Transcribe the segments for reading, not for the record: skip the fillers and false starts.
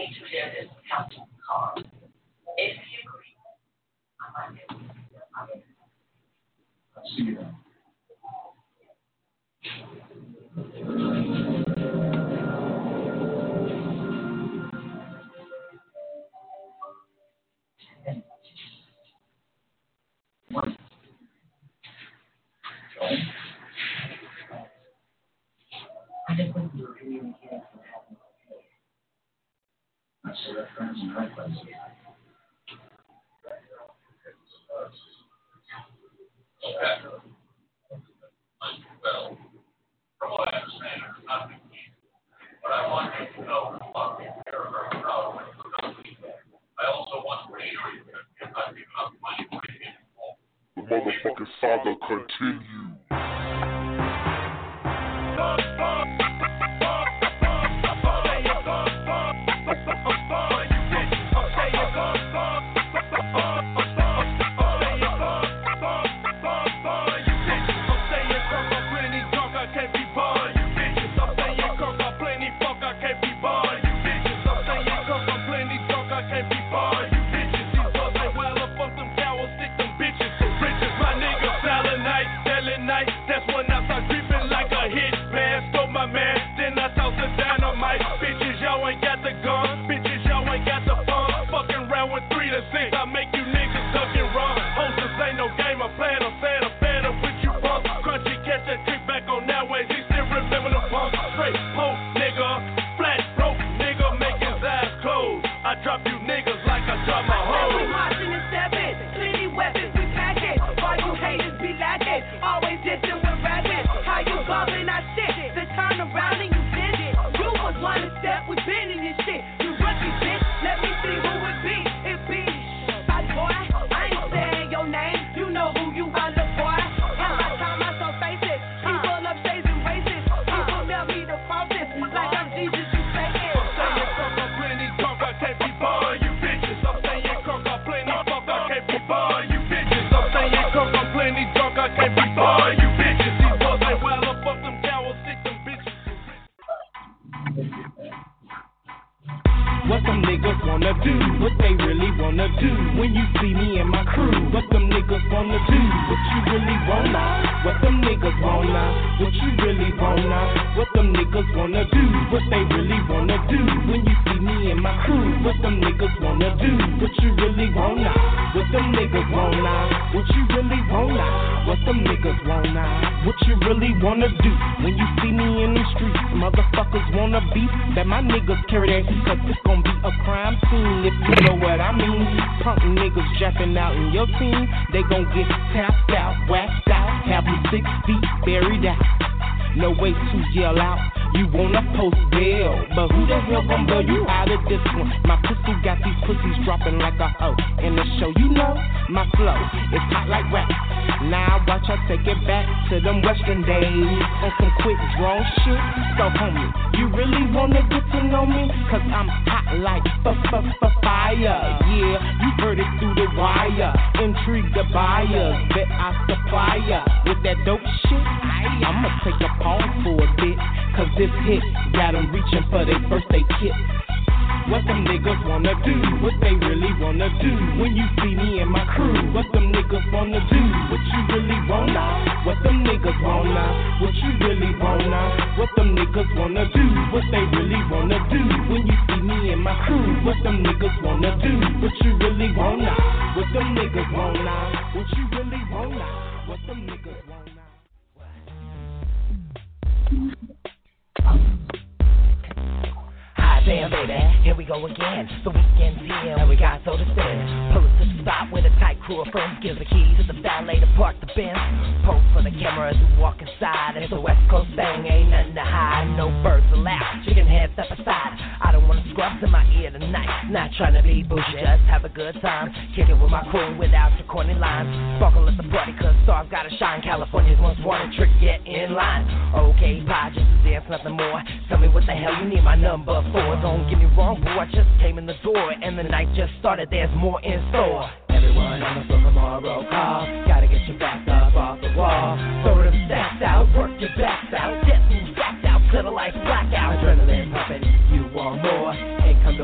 need to hear this council call. If you agree, I might be able to do that. I see you now. I think when you really hear from having I said our friends and our friends. Well, from what I understand, there's nothing. But I want you to know about the care of our crowd when you come to me. I also want to make sure that you're not giving up money when you get involved. The motherfucking saga continues.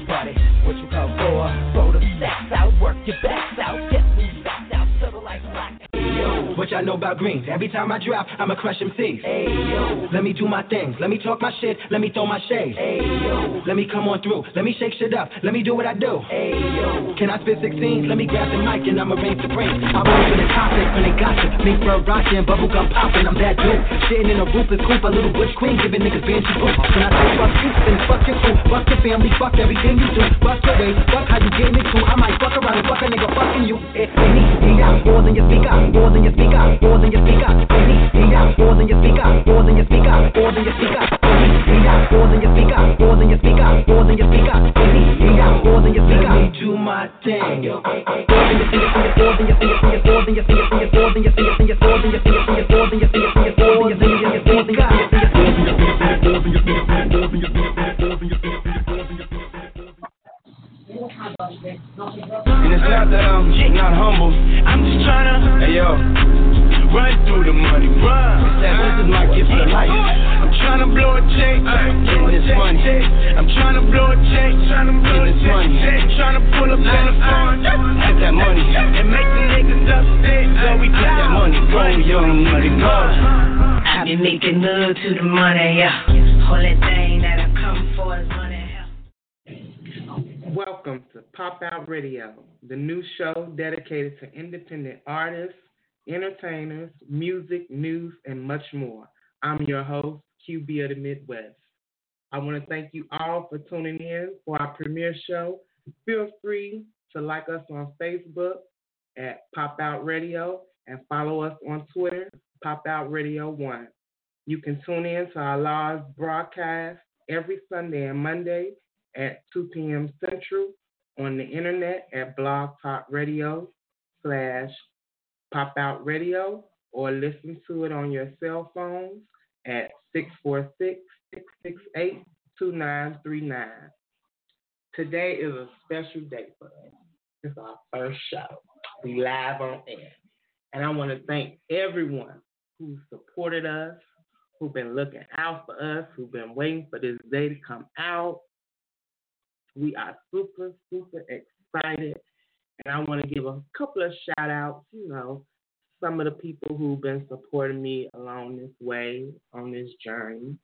Party your backs out. Guess who's back out, subtle like rock. Ayo, what y'all know about greens? Every time I drop, I'ma crush them C's. Ayo, let me do my things, let me talk my shit, let me throw my shades. Ayo, let me come on through, let me shake shit up, let me do what I do. Ayo, can I spit 16s? Let me grab the mic and I'ma reign supreme. I'm on to the topic when they gossip, me for a rockin', bubblegum poppin', I'm that dude. Shittin' in a ruthless coupe, a little witch queen, giving niggas banshee boots. When I say fuck you, then fuck your crew, fuck your family, fuck everything you do, fuck your way, fuck how you get me too. I might fuck around and fuck a nigga fucking you. It's any more than your speaker, more than your speaker, more than your speaker, any more than your speaker, more than your speaker, more than your speaker, more than your speaker, more than your speaker, more than your speaker, more than your speaker. Let me do my thing. More than your speaker, more than your speaker, more than your speaker, more than your speaker, more than your speaker, more than your speaker, more than your speaker. And it's not that I'm not humble, I'm just trying to, hey yo, run through the money, run. It's that this is my gift for life. I'm trying to blow a check, getting this money. I'm trying to blow a check, getting this money. Trying to pull up on the phone, get that money. And make the niggas upstairs, so we get that money, run young money, run. I be making love to the money, yeah. All that thing that I come for is money. Welcome to Pop Out Radio, the new show dedicated to independent artists, entertainers, music, news, and much more. I'm your host, Q.B. of the Midwest. I want to thank you all for tuning in for our premiere show. Feel free to like us on Facebook at Pop Out Radio and follow us on Twitter, Pop Out Radio 1. You can tune in to our live broadcast every Sunday and Monday at 2 p.m. Central on the internet at blogtalkradio.com/popoutradio or listen to it on your cell phones at 646-668-2939. Today is a special day for us. It's our first show. We live on air. And I want to thank everyone who supported us, who've been looking out for us, who've been waiting for this day to come out. We are super, super excited, and I want to give a couple of shout-outs, you know, some of the people who've been supporting me along this way, on this journey.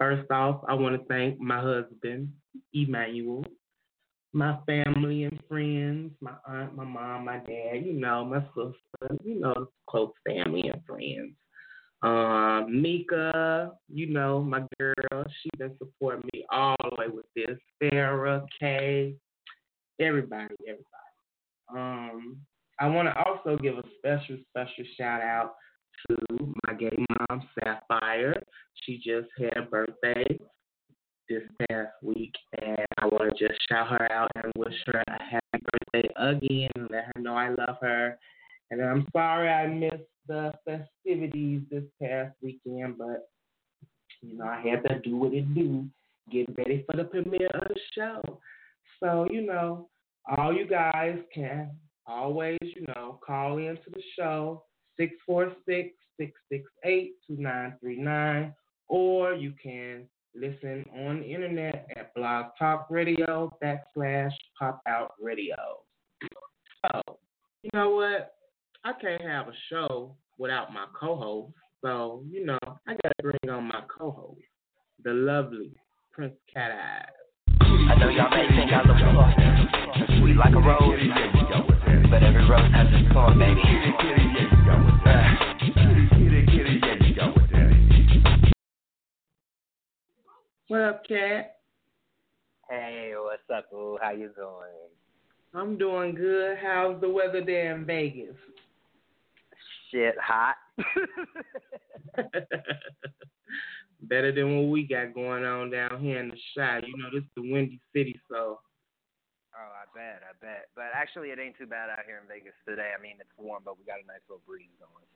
First off, I want to thank my husband, Emmanuel, my family and friends, my aunt, my mom, my dad, you know, my sister, you know, close family and friends. Mika, you know, my girl, she been supporting me all the way with this. Sarah, Kay, everybody. I want to also give a special shout out to my gay mom, Sapphire. She just had a birthday this past week, and I want to just shout her out and wish her a happy birthday again and let her know I love her. And I'm sorry I missed the festivities this past weekend, but you know, I had to do what it do, get ready for the premiere of the show. So, you know, all you guys can always, you know, call into the show 646-668-2939, or you can listen on the internet at blogtalkradio.com/popoutradio. So, you know what? I can't have a show without my co-host, so, you know, I got to bring on my co-host, the lovely Prince Cat-Eyes. I know y'all may think I look soft, sweet like a rose, but every rose has its thorn, baby. What up, Cat? Hey, what's up, boo? How you doing? I'm doing good. How's the weather there in Vegas? Shit, hot. Better than what we got going on down here in the shy. You know, this is the windy city, so. Oh, I bet. But actually, it ain't too bad out here in Vegas today. I mean, it's warm, but we got a nice little breeze going,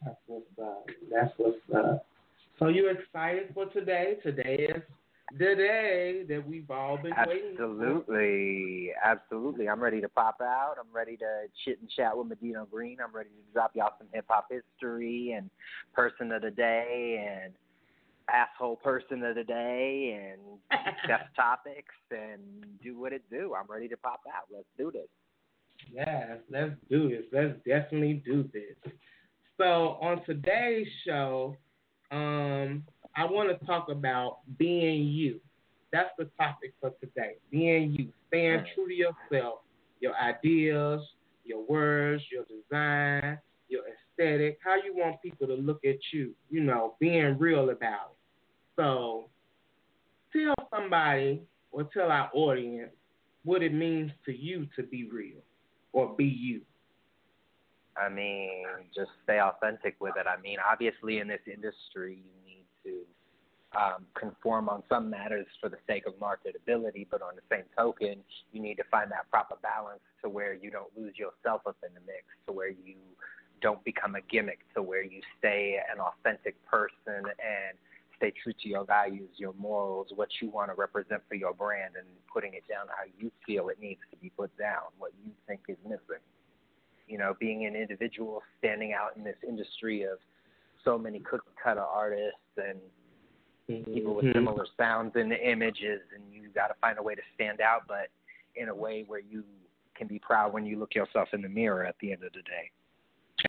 so. That's what's up. So you excited for today? Today is the day that we've all been waiting for. Absolutely. I'm ready to pop out. I'm ready to chit and chat with Medino Green. I'm ready to drop y'all some hip-hop history and person of the day and asshole person of the day and discuss topics and do what it do. I'm ready to pop out. Let's do this. Yes, let's do this. Let's definitely do this. So on today's show, I want to talk about being you. That's the topic for today, being you, staying true to yourself, your ideas, your words, your design, your aesthetic, how you want people to look at you, you know, being real about it. So tell somebody or tell our audience what it means to you to be real or be you. I mean, just stay authentic with it. I mean, obviously in this industry, you need to conform on some matters for the sake of marketability, but on the same token, you need to find that proper balance to where you don't lose yourself up in the mix, to where you don't become a gimmick, to where you stay an authentic person and stay true to your values, your morals, what you want to represent for your brand, and putting it down how you feel it needs to be put down, what you think is missing. You know, being an individual standing out in this industry of so many cookie-cutter artists and people with similar sounds and images, and you got to find a way to stand out, but in a way where you can be proud when you look yourself in the mirror at the end of the day.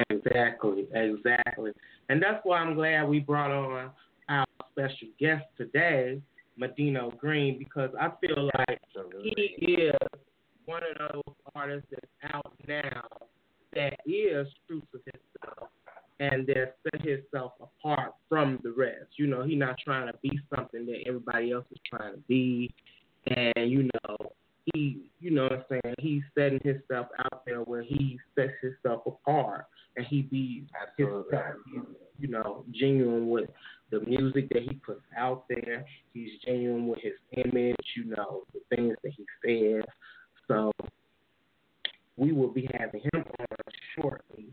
Exactly, exactly. And that's why I'm glad we brought on our special guest today, Medino Green, because I feel like he is one of those artists that's out now that is true to himself and that set himself apart from the rest. You know, he's not trying to be something that everybody else is trying to be. And, you know, he, you know what I'm saying, he's setting himself out there where he sets himself apart and he be himself, you know, genuine with the music that he puts out there. He's genuine with his image, you know, the things that he says. So we will be having him on shortly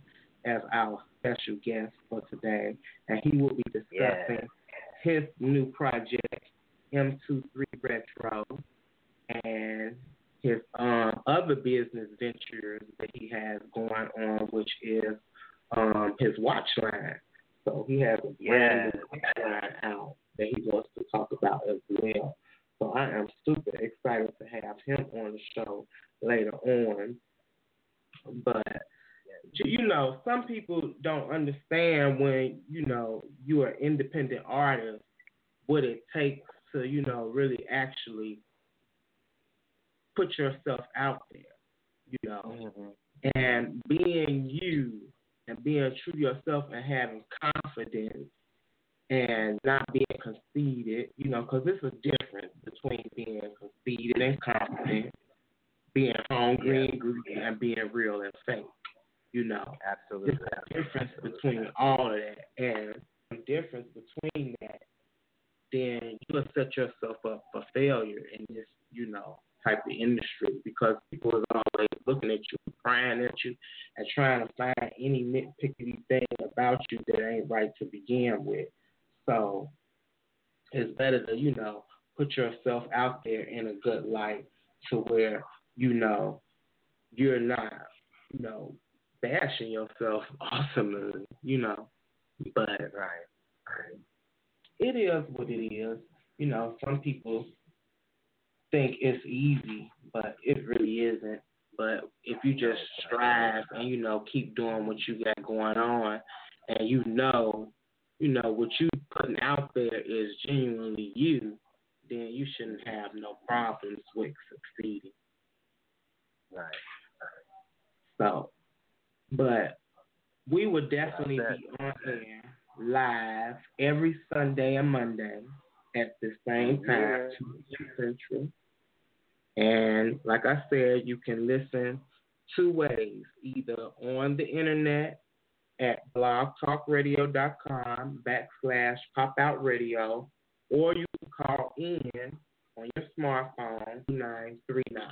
as our special guest for today, and he will be discussing his new project, M23 Retro, and his other business ventures that he has going on, which is his watch line. So he has a brand new watch line out that he wants to talk about as well. So I am super excited to have him on the show later on. But, you know, some people don't understand when, you know, you are an independent artist, what it takes to, you know, really actually put yourself out there, you know. Mm-hmm. And being you and being true to yourself and having confidence and not being conceited, you know, because there's a difference between being conceited and confident, being hungry and greedy, and being real and fake, you know. Absolutely. There's a difference between all of that, and the difference between that, then you'll set yourself up for failure in this, you know, type of industry, because people are always looking at you, crying at you, and trying to find any nitpicky thing about you that ain't right to begin with. So it's better to, you know, put yourself out there in a good light to where, you know, you're not, you know, bashing yourself awesomely, you know. But it is what it is. You know, some people think it's easy, but it really isn't. But if you just strive and, you know, keep doing what you got going on, and you know, what you putting out there is genuinely you, then you shouldn't have no problems with succeeding. Right. So, but we will definitely be on air live every Sunday and Monday at the same time, 2 p.m. Central. And like I said, you can listen two ways, either on the internet at blogtalkradio.com/popoutradio, or you can call in on your smartphone 2939.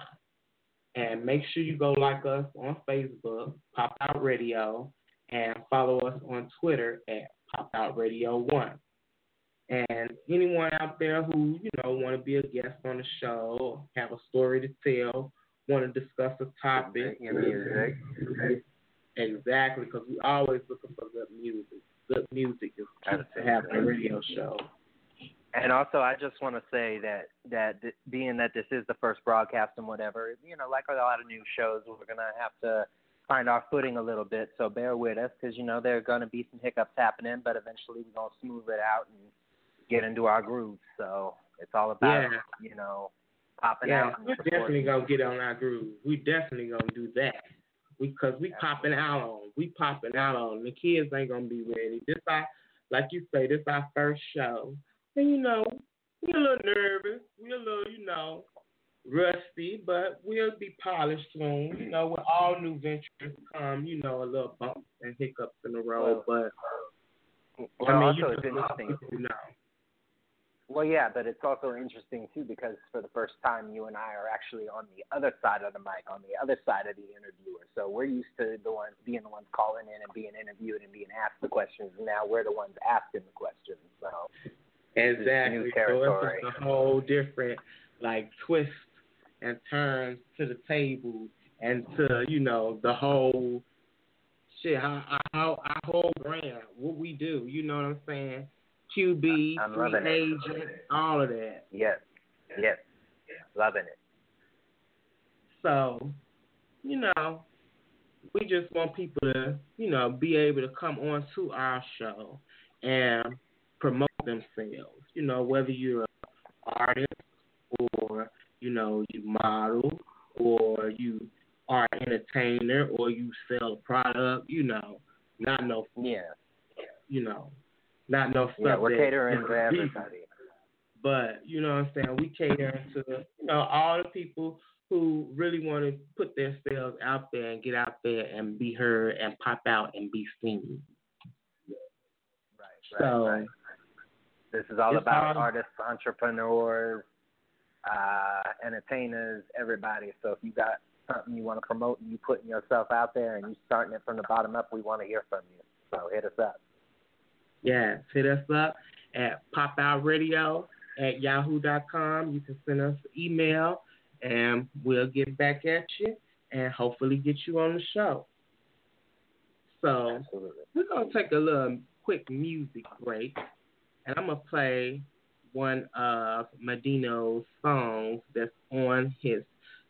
And make sure you go like us on Facebook, Pop Out Radio, and follow us on Twitter at Pop Out Radio 1. And anyone out there who, you know, want to be a guest on the show, have a story to tell, want to discuss a topic, and music. Exactly, because we always looking for good music. Good music is to have a radio show. And also, I just want to say that being that this is the first broadcast and whatever, like a lot of new shows, we're going to have to find our footing a little bit. So bear with us because, there are going to be some hiccups happening, but eventually we're going to smooth it out and get into our groove. So it's all about, popping out. Yeah, we're definitely going to get on our groove. We definitely going to do that because we popping out on. We popping out on. The kids ain't going to be ready. Like you say, this our first show. And, we're a little nervous. We're a little, rusty, but we'll be polished soon. With all new ventures come, a little bumps and hiccups in the road. But, it's interesting. Well, yeah, but it's also interesting, too, because for the first time, you and I are actually on the other side of the mic, on the other side of the interviewer. So we're used to the ones calling in and being interviewed and being asked the questions. And now we're the ones asking the questions. So... Exactly. So it's a whole different twist and turns to the table and to the whole shit. Our whole brand, what we do. You know what I'm saying? Q.B., agent, all of that. Yes. Loving it. So, we just want people to be able to come on to our show and promote themselves, whether you're an artist or, you model or you are an entertainer or you sell a product, not no food, not no stuff. Yeah, we're catering for everybody. But, what I'm saying, we cater to, all the people who really want to put themselves out there and get out there and be heard and pop out and be seen. Right. This is all about artists, entrepreneurs, entertainers, everybody. So if you got something you want to promote and you putting yourself out there and you starting it from the bottom up, we want to hear from you. So hit us up. Yes, hit us up at popoutradio@yahoo.com. You can send us an email and we'll get back at you and hopefully get you on the show. So absolutely. We're going to take a little quick music break. And I'm going to play one of Medino's songs that's on his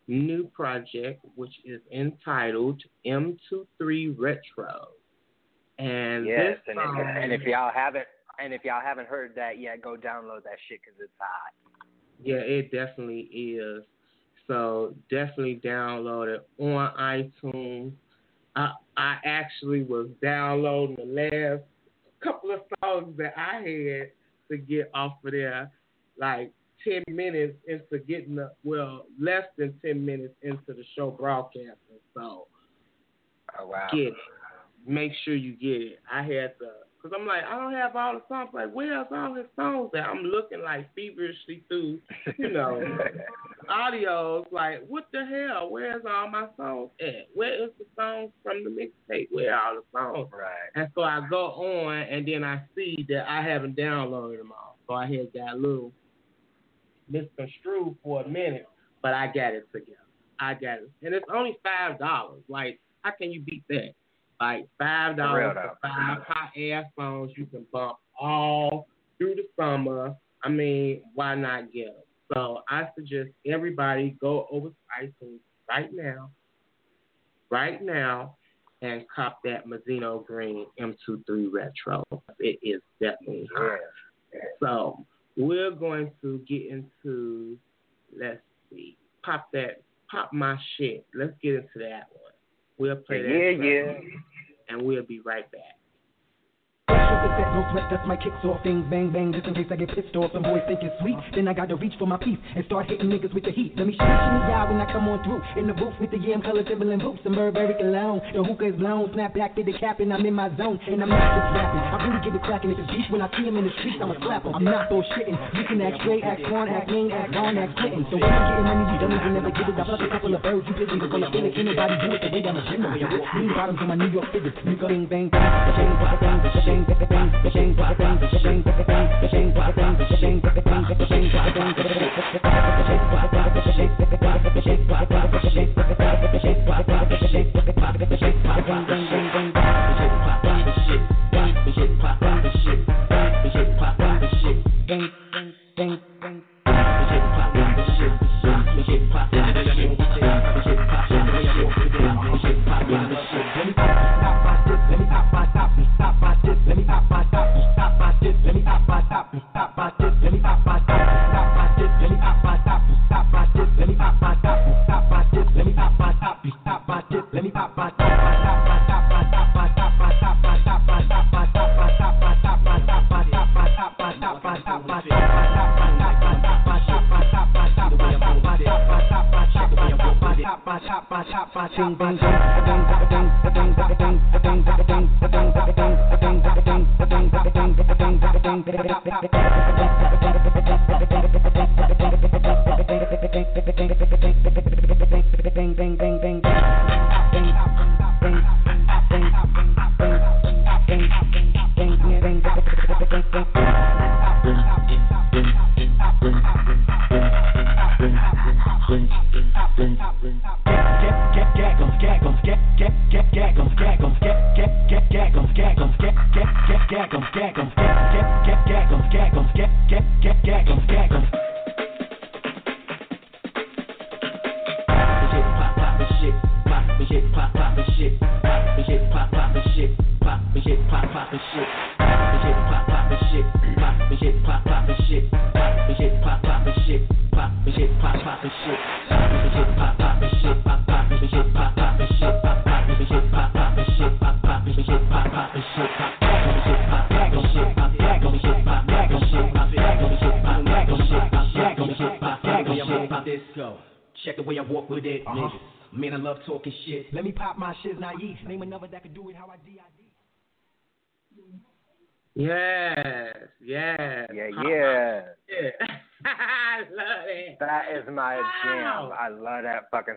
new project, which is entitled M23 Retro. And if y'all haven't heard that yet, go download that shit because it's hot. Yeah, it definitely is. So definitely download it on iTunes. I actually was downloading the last couple of songs that I had to get off of there, 10 minutes into less than 10 minutes into the show broadcasting. So, get it. Make sure you get it. I had to, because I'm I don't have all the songs. Where's all his songs at? I'm looking, feverishly through, audios, what the hell? Where's all my songs at? Where is the song from the mixtape? Where are all the songs? Right. And so I go on, and then I see that I haven't downloaded them all. So I had got a little misconstrued for a minute, but I got it together. I got it. And it's only $5. How can you beat that? $5 for 5 hot-ass phones you can bump all through the summer. I mean, why not get them? So I suggest everybody go over to iTunes right now, and cop that Medino Green M23 Retro. It is definitely hot. So we're going to get into, pop my shit. Let's get into that one. We'll play that. And we'll be right back. No sweat, that's my kicks off. Things bang bang, just in case I get pissed off. Some boys think it's sweet, then I gotta reach for my piece and start hitting niggas with the heat. Let me shoot in the eye when I come on through. In the booth with the yam color Timberland boots and Burberry cologne. The hookah is blown, snap back to the cap and I'm in my zone. And I'm not just rapping, I really give a crackin' if it's beef. When I see him in the streets, I'ma slap him. I'm not bullshitting. You can act straight, act one, act mean, act wrong, act quitting. So when I'm getting money, you dummies will never get it. I bust a couple of birds, you busy, but when I feel it, can't nobody do it the way that I'm a gym. Green bottoms on my New York figures. Nigga bang bang bang, bang bang.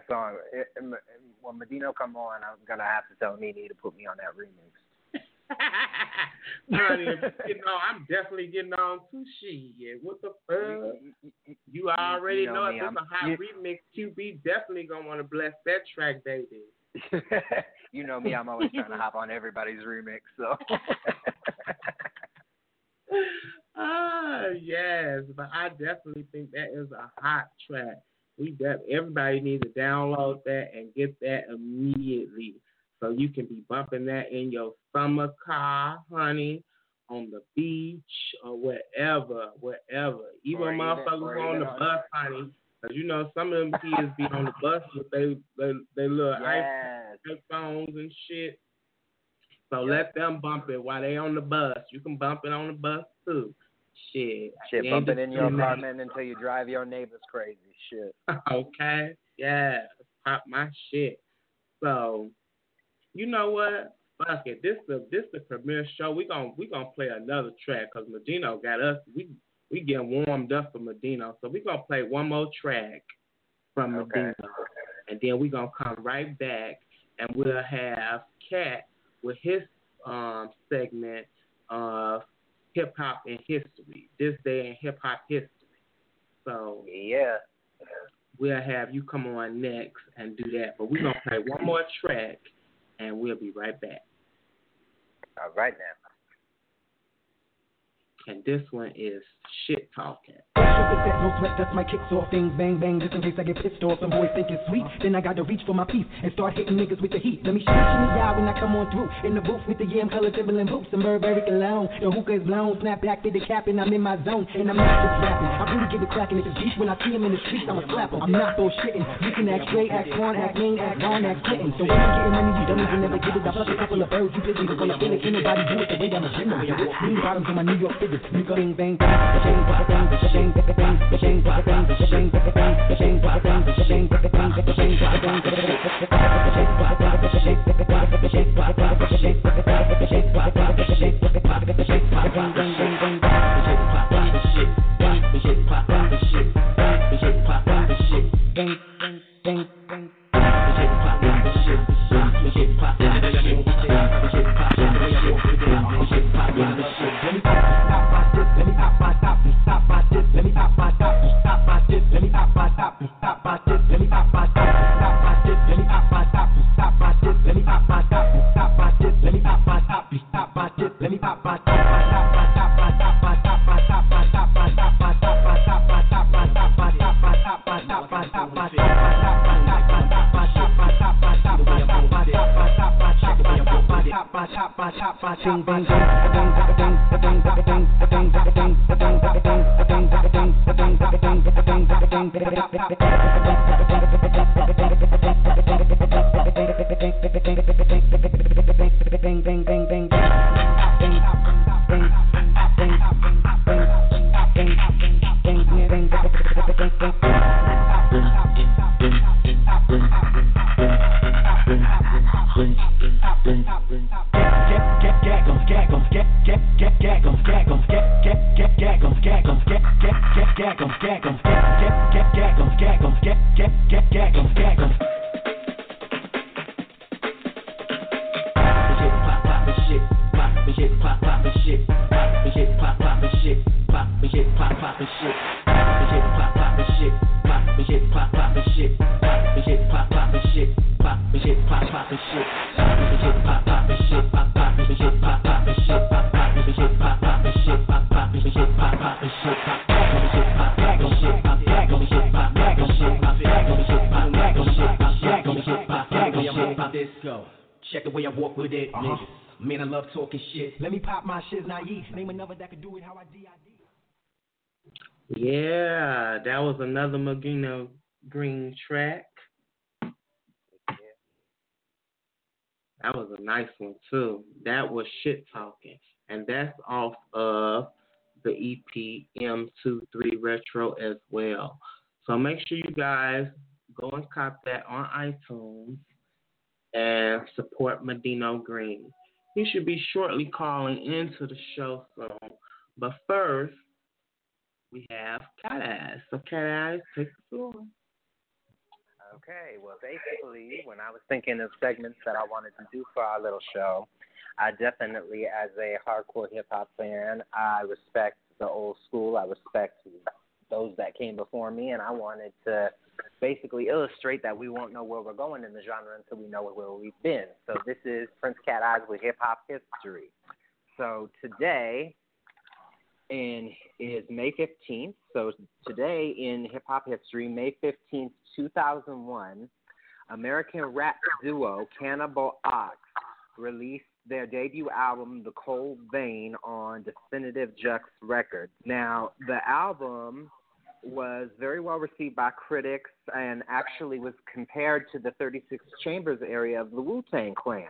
Song. When Medino come on, I'm gonna have to tell Nene to put me on that remix. I'm definitely getting on to she. Yeah, what the fuck? You already know if it's a hot remix, Q.B. definitely gonna want to bless that track, baby. You know me, I'm always trying to hop on everybody's remix. So. Yes, but I definitely think that is a hot track. Everybody needs to download that and get that immediately, so you can be bumping that in your summer car, honey, on the beach or wherever. Even motherfuckers on the bus, honey, because you know some of them kids be on the bus with they little iPhones and shit. So let them bump it while they on the bus. You can bump it on the bus too. Shit, bump it in your apartment until you drive your neighbors crazy. Shit. Okay. Yeah. Pop my shit. So, you know what? Fuck it. This the premiere show. We gonna play another track because Medino got us. We getting warmed up for Medino, so we gonna play one more track from Medino, and then we gonna come right back and we'll have Cat with his segment of hip hop and history, this day in hip hop history. So yeah, we'll have you come on next and do that. But we're gonna play one more track, and we'll be right back. All right now. And this one is Shit Talking. No sweat, dust my kicks off, things bang bang, just in case I get pissed off. Some boys think it's sweet, then I gotta reach for my piece and start hitting niggas with the heat. Let me shoot in the eye when I come on through, in the booth with the yam color Timberland boots and Burberry cologne. The hookah is blown, snap back to the cap and I'm in my zone, and I'm not just rapping. I really give a crackin' if it's beef when I see him in the streets, I'ma slap him. I'm not bullshitting, you can act straight, act one, act mean, act on, act quitting. So when I'm getting money, you dummies will never get it. I pluck a couple of birds, you busy the way I feel it. Can't nobody do it the way I'm a generator. Green bottoms on my New York figures, nigga bang bang bang. Yeah, that was another Medino Green track. That was a nice one too. That was Shit Talking, and that's off of the EP M23 Retro as well. So make sure you guys go and cop that on iTunes and support Medino Green. He should be shortly calling into the show soon. But first, we have Cat-Eyes. So Cat-Eyes, take the floor. Okay, well, basically, when I was thinking of segments that I wanted to do for our little show, I definitely, as a hardcore hip-hop fan, I respect the old school. I respect those that came before me, and I wanted to basically illustrate that we won't know where we're going in the genre until we know where we've been. So this is Prince Cat-Eyes with Hip Hop History. So today is May 15th. So today in Hip Hop History, May 15th, 2001, American rap duo Cannibal Ox released their debut album, The Cold Vein, on Definitive Jux Records. Now, the album was very well received by critics and actually was compared to the 36 Chambers area of the Wu-Tang Clan.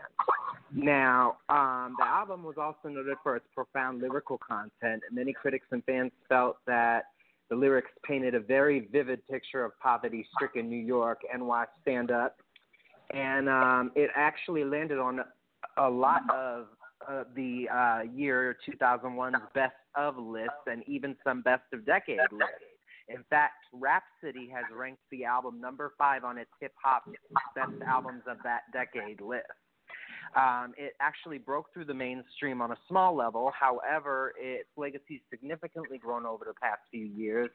Now, the album was also noted for its profound lyrical content. Many critics and fans felt that the lyrics painted a very vivid picture of poverty-stricken New York NY stand-up, and it actually landed on a lot of the year 2001's best of lists and even some best of decade lists. In fact, Rhapsody has ranked the album number 5 on its hip-hop best albums of that decade list. It actually broke through the mainstream on a small level. However, its legacy has significantly grown over the past few years,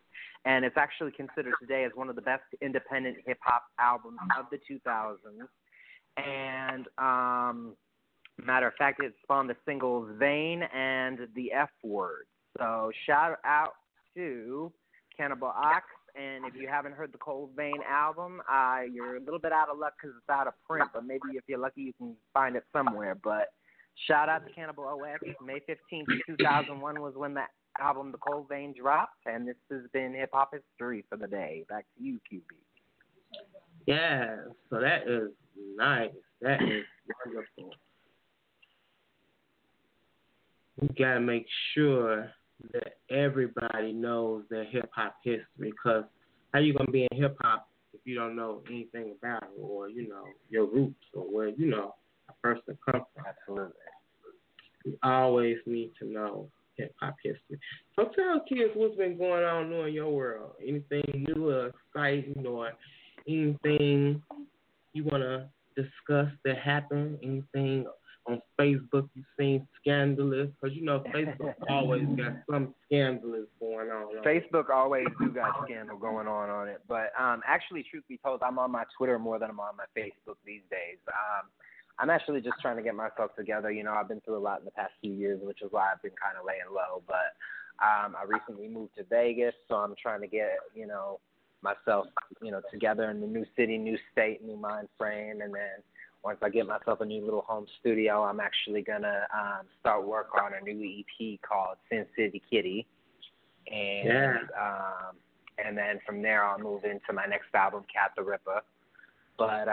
and it's actually considered today as one of the best independent hip-hop albums of the 2000s. And matter of fact, it spawned the singles Vein and The F Word. So shout out to Cannibal Ox, and if you haven't heard the Cold Vein album, you're a little bit out of luck because it's out of print, but maybe if you're lucky you can find it somewhere. But shout out to Cannibal Ox. May 15th, 2001 was when the album The Cold Vein dropped, and this has been Hip Hop History for the day. Back to you, Q.B. Yeah, so that is nice. That is wonderful. We got to make sure that everybody knows their hip-hop history, because how you going to be in hip-hop if you don't know anything about it, or, you know, your roots, or where, you know, a person comes from. Absolutely. You always need to know hip-hop history. So tell kids what's been going on new in your world. Anything new or exciting, or anything you want to discuss that happened, anything on Facebook you've seen scandalous, because you know Facebook always got some scandalous going on. Facebook always do got scandal going on it, but actually, truth be told, I'm on my Twitter more than I'm on my Facebook these days. I'm actually just trying to get myself together. You know, I've been through a lot in the past few years, which is why I've been kind of laying low, but I recently moved to Vegas, so I'm trying to get, you know, myself, you know, together in the new city, new state, new mind frame, and then once I get myself a new little home studio, I'm actually going to start work on a new EP called Sin City Kitty. And yeah. And then from there, I'll move into my next album, Cat the Ripper. But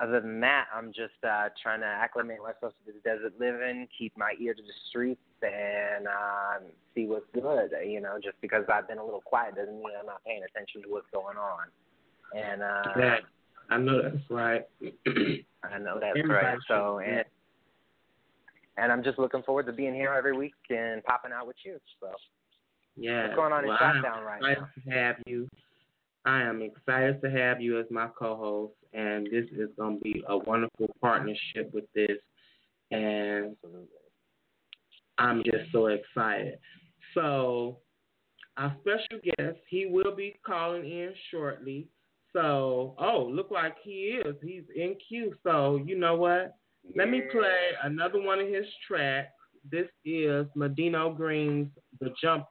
other than that, I'm just trying to acclimate myself to this desert living, keep my ear to the streets, and see what's good. You know, just because I've been a little quiet doesn't mean I'm not paying attention to what's going on. And I know that's right. I know that's everybody right. So, and I'm just looking forward to being here every week and popping out with you. So, yeah. What's going on in Shoptown right now? I am excited to have you as my co-host, and this is going to be a wonderful partnership with this, and I'm just so excited. So, our special guest, he will be calling in shortly. So, look like he is. He's in queue. So, you know what? Let me play another one of his tracks. This is Medino Green's The Jump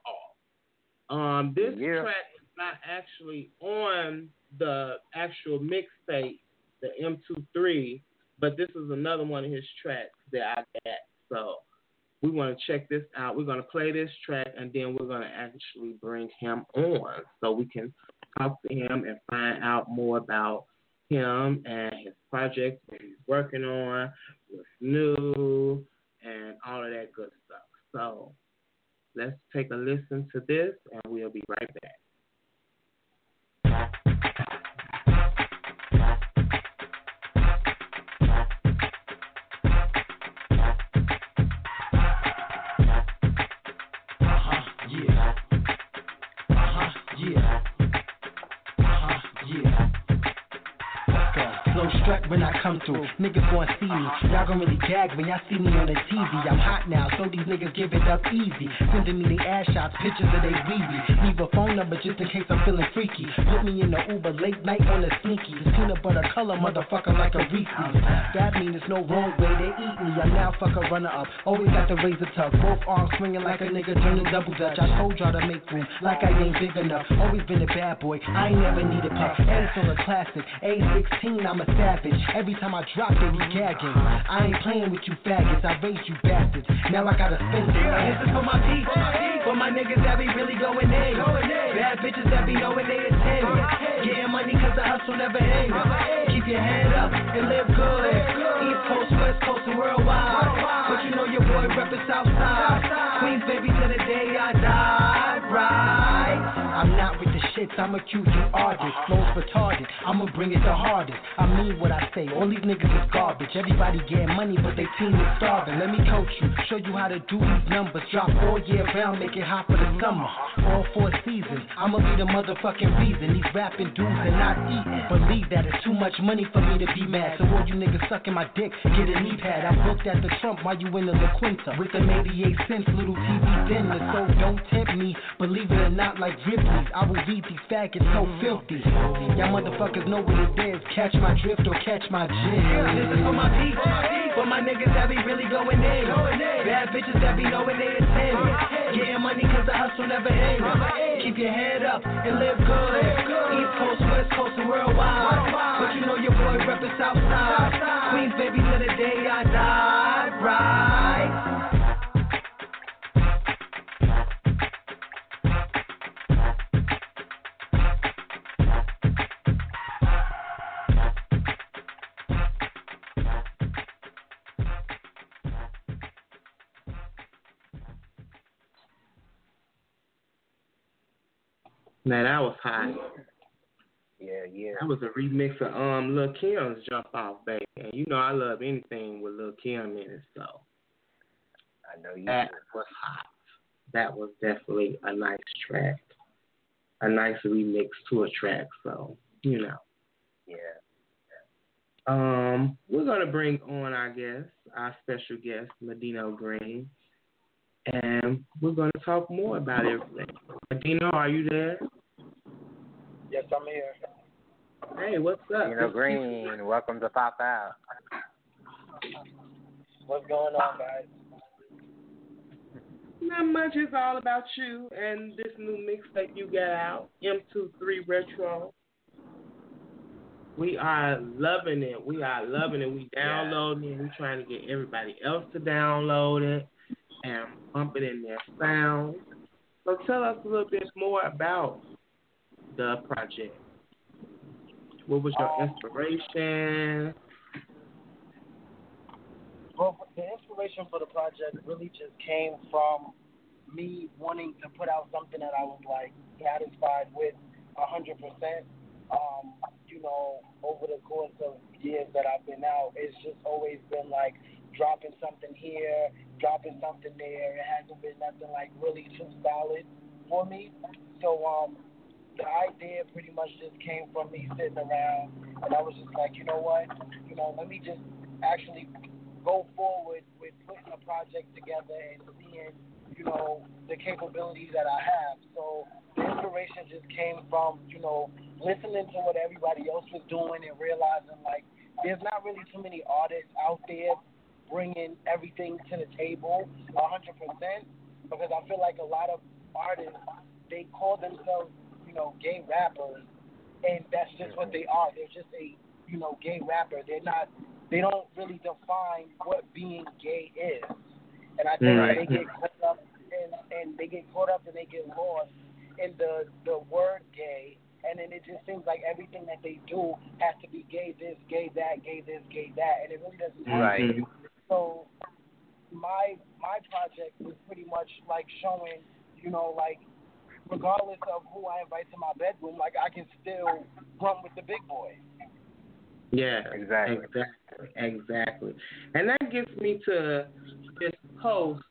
Off. This track is not actually on the actual mixtape, the M23, but this is another one of his tracks that I got. So we want to check this out. We're going to play this track, and then we're going to actually bring him on so we can talk to him and find out more about him and his project, what he's working on, what's new, and all of that good stuff. So let's take a listen to this, and we'll be right back. When I come through, niggas gon' see me. Y'all gon' really gag when y'all see me on the TV. I'm hot now, so these niggas give it up easy. Sending me they ass shots, pictures of they weedy. Leave a phone number just in case I'm feeling freaky. Put me in the Uber late night on the sneaky. This peanut butter color motherfucker like a Reese's. That mean there's no wrong way they eat me. I'm now fucker runner up, always got the razor tuck. Both arms swinging like a nigga doing the double dutch. I told y'all to make room, like I ain't big enough. Always been a bad boy, I ain't never needed puff. A's on a classic, A16, I'm a savage. Every time I drop, they be gagging. I ain't playing with you faggots, I raised you bastards. Now I gotta spend it. This is for my teeth, for my niggas that be really going in. Bad bitches that be knowing they attend. Getting money cause the hustle never ends. Keep your head up and live good. East Coast, West Coast, and worldwide. But you know your boy reppin' Southside. Queens, baby, till the day I die. Right? I'm not with the shits, I'm a QB artist. Flow's retarded, I'ma bring it the hardest. I mean what I say, all these niggas is garbage. Everybody getting money, but they team is starving. Let me coach you, show you how to do these numbers. Drop all year round, make it hot for the summer. All four seasons, I'ma be the motherfucking reason. These rapping dudes are not eating. Believe that, it's too much money for me to be mad. So all you niggas sucking my dick, get a knee pad. I'm booked at the Trump while you in the La Quinta. With them 88 cents, little TV dinner. So don't tempt me, believe it or not, like Ripley's. I will read these faggots so filthy. Y'all motherfuckers know what it is. Catch my drift or catch my gin. This is for my people, for my niggas that be really going in. Bad bitches that be knowing they attend. Getting money cause the hustle never ends. Keep your head up and live good. East Coast, West Coast, and worldwide. But you know your boy reppin' Southside. Queens, baby, till the day I die. Right? Now that was hot. Yeah. That was a remix of Lil' Kim's Jump Off, baby. And you know I love anything with Lil' Kim in it, so. I know you. That was hot. That was definitely a nice track. A nice remix to a track, so, you know. Yeah. We're going to bring on our special guest, Medino Green. And we're going to talk more about everything. Medino, are you there? Yes, I'm here. Hey, what's up? Medino Green, welcome to Pop Out. What's going on, guys? Not much. It's all about you and this new mix that you got out, M23 Retro. We are loving it. We downloading it. We're trying to get everybody else to download it and bump it in their sound. So tell us a little bit more about the project. What was your inspiration? Well, the inspiration for the project really just came from me wanting to put out something that I was, satisfied with 100%. you know, over the course of years that I've been out, it's just always been like dropping something here, dropping something there. It hasn't been nothing like really too solid for me. So the idea pretty much just came from me sitting around, and I was just like, you know what, you know, let me just actually go forward with putting a project together and seeing, you know, the capability that I have. So the inspiration just came from, you know, listening to what everybody else was doing and realizing, like, there's not really too many artists out there bringing everything to the table 100%, because I feel like a lot of artists, they call themselves, you know, gay rappers, and that's just what they are. They're just a, you know, gay rapper. They're not, they don't really define what being gay is. And I think they get caught up and they get caught up and they get lost in the word gay, and then it just seems like everything that they do has to be gay this, gay that, gay this, gay that, and it really doesn't happen. Right. So my project was pretty much like showing, you know, like regardless of who I invite to my bedroom, like I can still run with the big boys. Yeah, exactly. And that gets me to this post.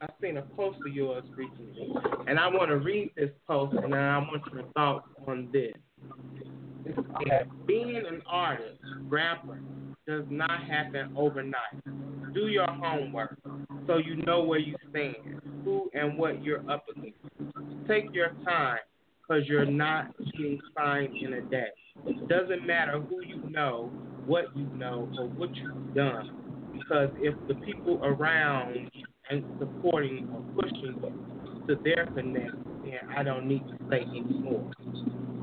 I've seen a post of yours recently, and I want to read this post, and I want your thoughts on this. Being an artist, rapper, does not happen overnight. Do your homework so you know where you stand, who and what you're up against. Take your time, because you're not being signed in a day. It doesn't matter who you know, what you know, or what you've done, because if the people around and supporting or pushing you to their finesse, then I don't need to say anymore.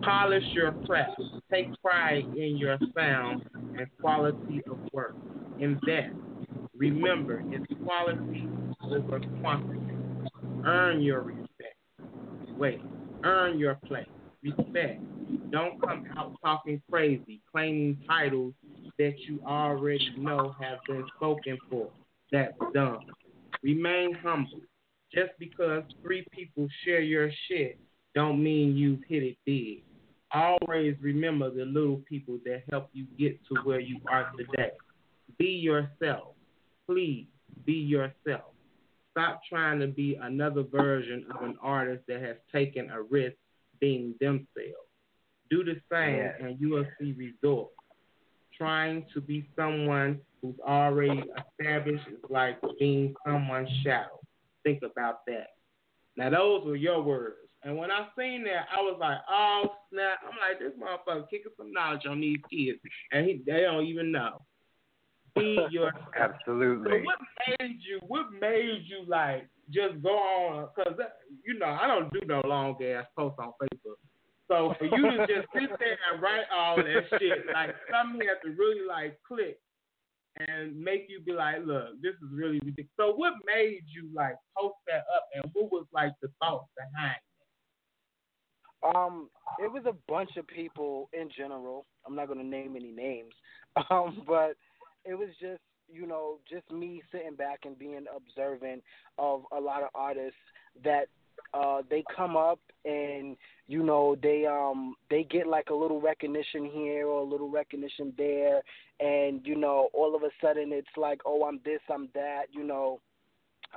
Polish your craft. Take pride in your sound and quality of work. Invest. Remember, it's quality over quantity. Earn your respect. Earn your place. Respect. Don't come out talking crazy, claiming titles that you already know have been spoken for. That's dumb. Remain humble. Just because 3 people share your shit don't mean you've hit it big. Always remember the little people that help you get to where you are today. Be yourself. Please be yourself. Stop trying to be another version of an artist that has taken a risk being themselves. Do the same and you will see results. Trying to be someone who's already established is like being someone's shadow. Think about that. Now, those were your words. And when I seen that, I was like, oh, snap. I'm like, this motherfucker kicking some knowledge on these kids. And they don't even know. Be yourself. Absolutely. So what made you, like, just go on? Because, you know, I don't do no long-ass posts on Facebook. So for you to just sit there and write all that shit, like, something has to really, like, click and make you be like, look, this is really ridiculous. So what made you, like, post that up, and what was, like, the thoughts behind it? It was a bunch of people in general. I'm not going to name any names. But it was just, you know, just me sitting back and being observant of a lot of artists that they come up and, you know, they get like a little recognition here or a little recognition there, and, you know, all of a sudden it's like, oh, I'm this, I'm that, you know,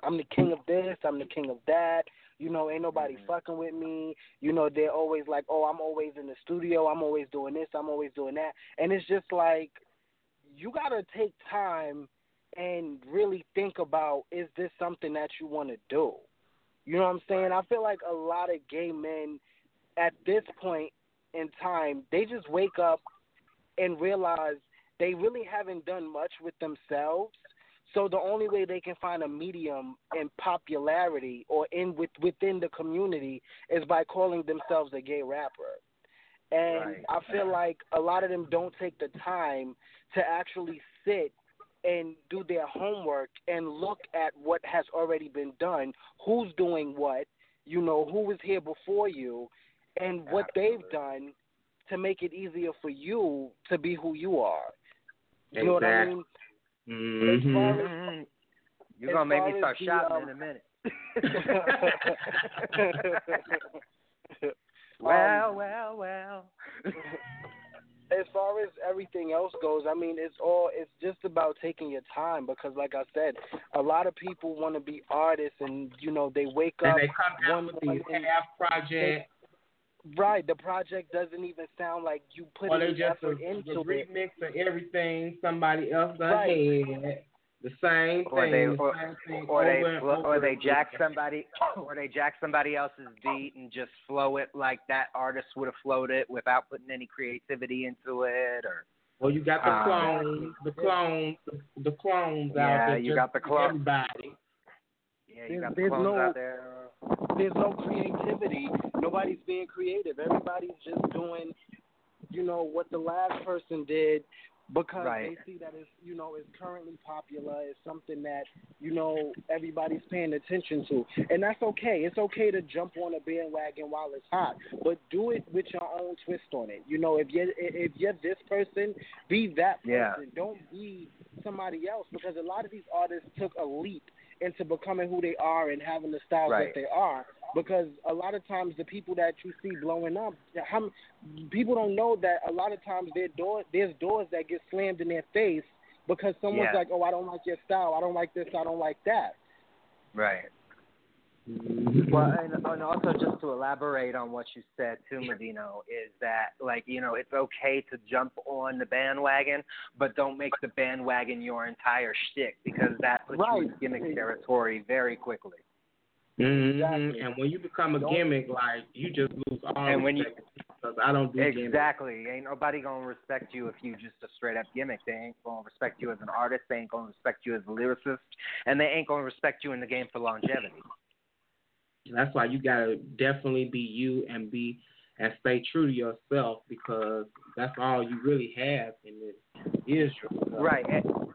I'm the king of this, I'm the king of that, you know, ain't nobody fucking with me, you know, they're always like, oh, I'm always in the studio, I'm always doing this, I'm always doing that, and it's just like, you gotta take time and really think about, is this something that you want to do? You know what I'm saying? I feel like a lot of gay men at this point in time, they just wake up and realize they really haven't done much with themselves. So the only way they can find a medium in popularity or within the community is by calling themselves a gay rapper. And I feel like a lot of them don't take the time to actually sit and do their homework and look at what has already been done, who's doing what, you know, who was here before you, and what they've done to make it easier for you to be who you are. You know what I mean? Mm-hmm. You're going to make me start shopping in a minute. Well. As far as everything else goes, I mean, it's just about taking your time because, like I said, a lot of people want to be artists and, you know, they wake up. And they come out with these half projects. Right. The project doesn't even sound like you put any effort into it. Or they just remix of everything somebody else done had. The same thing. Or they jack somebody else's beat and just flow it like that artist would have flowed it without putting any creativity into it. Or well, you got the clones out there. Yeah, you got the clones. Everybody. Yeah, you got the clones out there. There's no creativity. Nobody's being creative. Everybody's just doing, you know, what the last person did. Because they see that it's, you know, it's currently popular. It's something that, you know, everybody's paying attention to. And that's okay. It's okay to jump on a bandwagon while it's hot. But do it with your own twist on it. You know, if you're this person, be that person. Yeah. Don't be somebody else. Because a lot of these artists took a leap into becoming who they are and having the style that they are. Because a lot of times the people that you see blowing up, people don't know that a lot of times there's doors that get slammed in their face because someone's like, oh, I don't like your style. I don't like this. I don't like that. Right. Well, and also just to elaborate on what you said too, Medino, is that, like, you know, it's okay to jump on the bandwagon, but don't make the bandwagon your entire shtick because that puts you in gimmick territory very quickly. Mm-hmm. Exactly. And when you become a gimmick, like, you just lose all respect. Because I don't do gimmicks. Exactly. Ain't nobody going to respect you if you just a straight-up gimmick. They ain't going to respect you as an artist. They ain't going to respect you as a lyricist. And they ain't going to respect you in the game for longevity. That's why you got to definitely be you and stay true to yourself because that's all you really have in this is yourself. Right.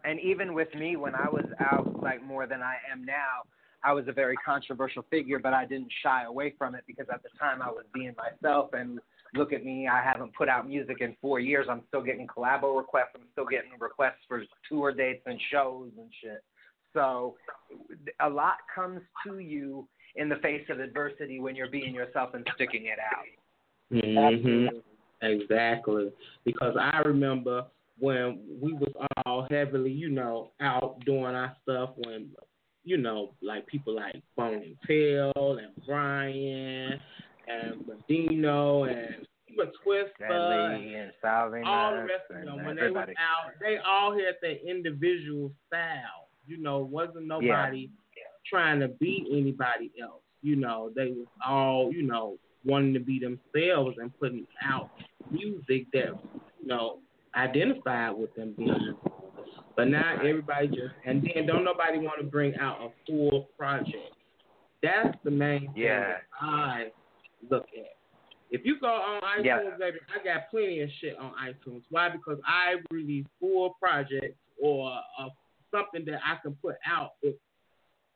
And even with me, when I was out, like, more than I am now, I was a very controversial figure, but I didn't shy away from it because at the time I was being myself. And look at me, I haven't put out music in 4 years. I'm still getting collabo requests. I'm still getting requests for tour dates and shows and shit. So a lot comes to you in the face of adversity when you're being yourself and sticking it out. Mm-hmm. Exactly. Because I remember when we was all heavily, you know, out doing our stuff when – you know, like people like Bone and Tail and Brian and Medino and Twista Deadly and Salvina, all the rest of them. When they was out, they all had their individual style. You know, wasn't nobody trying to be anybody else. You know, they was all, you know, wanting to be themselves and putting out music that, you know, identified with them being. But now everybody just, and then don't nobody want to bring out a full project. That's the main thing that I look at. If you go on iTunes, baby, I got plenty of shit on iTunes. Why? Because I release full projects or something that I can put out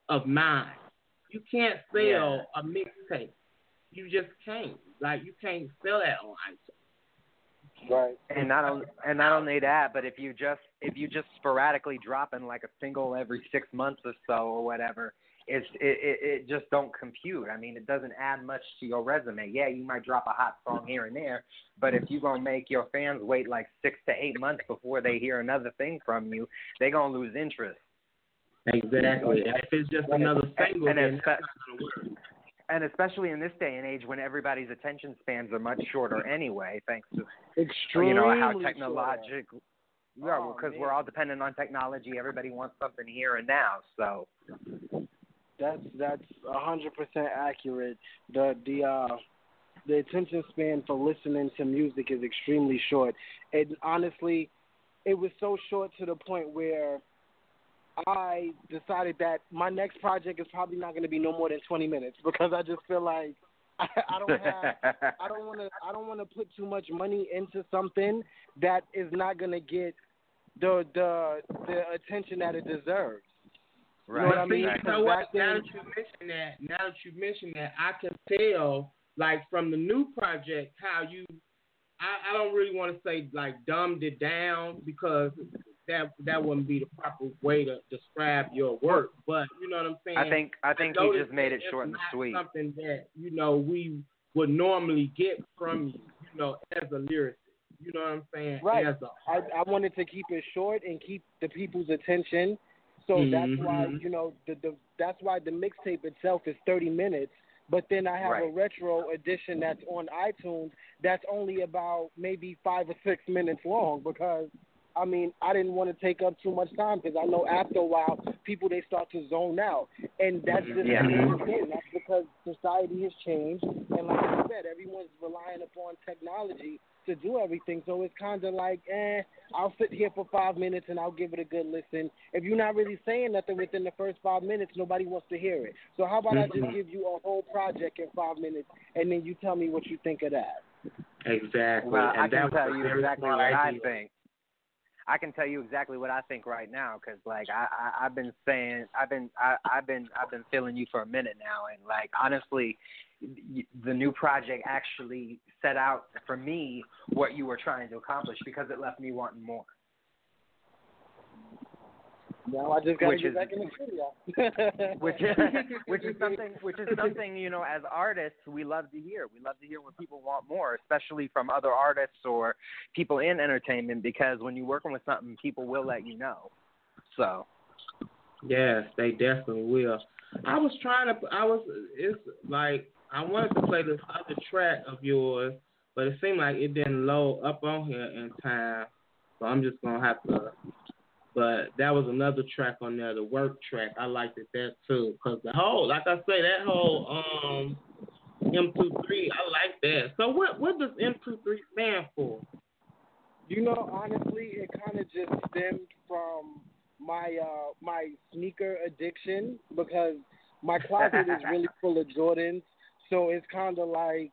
of mine. You can't sell a mixtape. You just can't. Like, you can't sell that on iTunes. Right. And not only that, but if you just sporadically dropping like a single every 6 months or so or whatever, it just don't compute. I mean, it doesn't add much to your resume. Yeah, you might drop a hot song here and there, but if you're gonna make your fans wait like 6 to 8 months before they hear another thing from you, they're gonna lose interest. Exactly. And if it's just another single, then that's not gonna work. And especially in this day and age when everybody's attention spans are much shorter anyway, thanks to extremely, you know, how technological. Yeah, well, because we're all dependent on technology. Everybody wants something here and now. So that's 100% accurate. The attention span for listening to music is extremely short, and honestly, it was so short to the point where I decided that my next project is probably not going to be no more than 20 minutes because I just feel like I don't want to put too much money into something that is not going to get the attention that it deserves. Right. You know what I mean? So what? Now that you mention that, I can tell, like, from the new project how you. I don't really want to say like dumbed it down because. That wouldn't be the proper way to describe your work, but you know what I'm saying. I think you just made it short and sweet. Something that, you know, we would normally get from you, you know, as a lyricist. You know what I'm saying? Right. I wanted to keep it short and keep the people's attention. So that's why, you know, that's why the mixtape itself is 30 minutes. But then I have a retro edition that's on iTunes that's only about maybe 5 or 6 minutes long because, I mean, I didn't want to take up too much time because I know after a while people, they start to zone out. And that's just that's because society has changed. And like I said, everyone's relying upon technology to do everything. So it's kind of like, I'll sit here for 5 minutes and I'll give it a good listen. If you're not really saying nothing within the first 5 minutes, nobody wants to hear it. So how about I just give you a whole project in 5 minutes and then you tell me what you think of that? Exactly. Well, and I can tell you exactly what I think. I can tell you exactly what I think right now, because like I've been feeling you for a minute now, and like honestly, the new project actually set out for me what you were trying to accomplish because it left me wanting more. Now I just got to get back in the studio. which is something, you know, as artists, we love to hear. We love to hear when people want more, especially from other artists or people in entertainment, because when you're working with something, people will let you know. So. Yes, they definitely will. I wanted to play this other track of yours, but it seemed like it didn't load up on here in time, so I'm just going to have to. But that was another track on there, the work track. I liked it that too, cause the whole, like I say, that whole M23, I like that. So what does M23 stand for? You know, honestly, it kind of just stemmed from my sneaker addiction because my closet is really full of Jordans. So it's kind of like,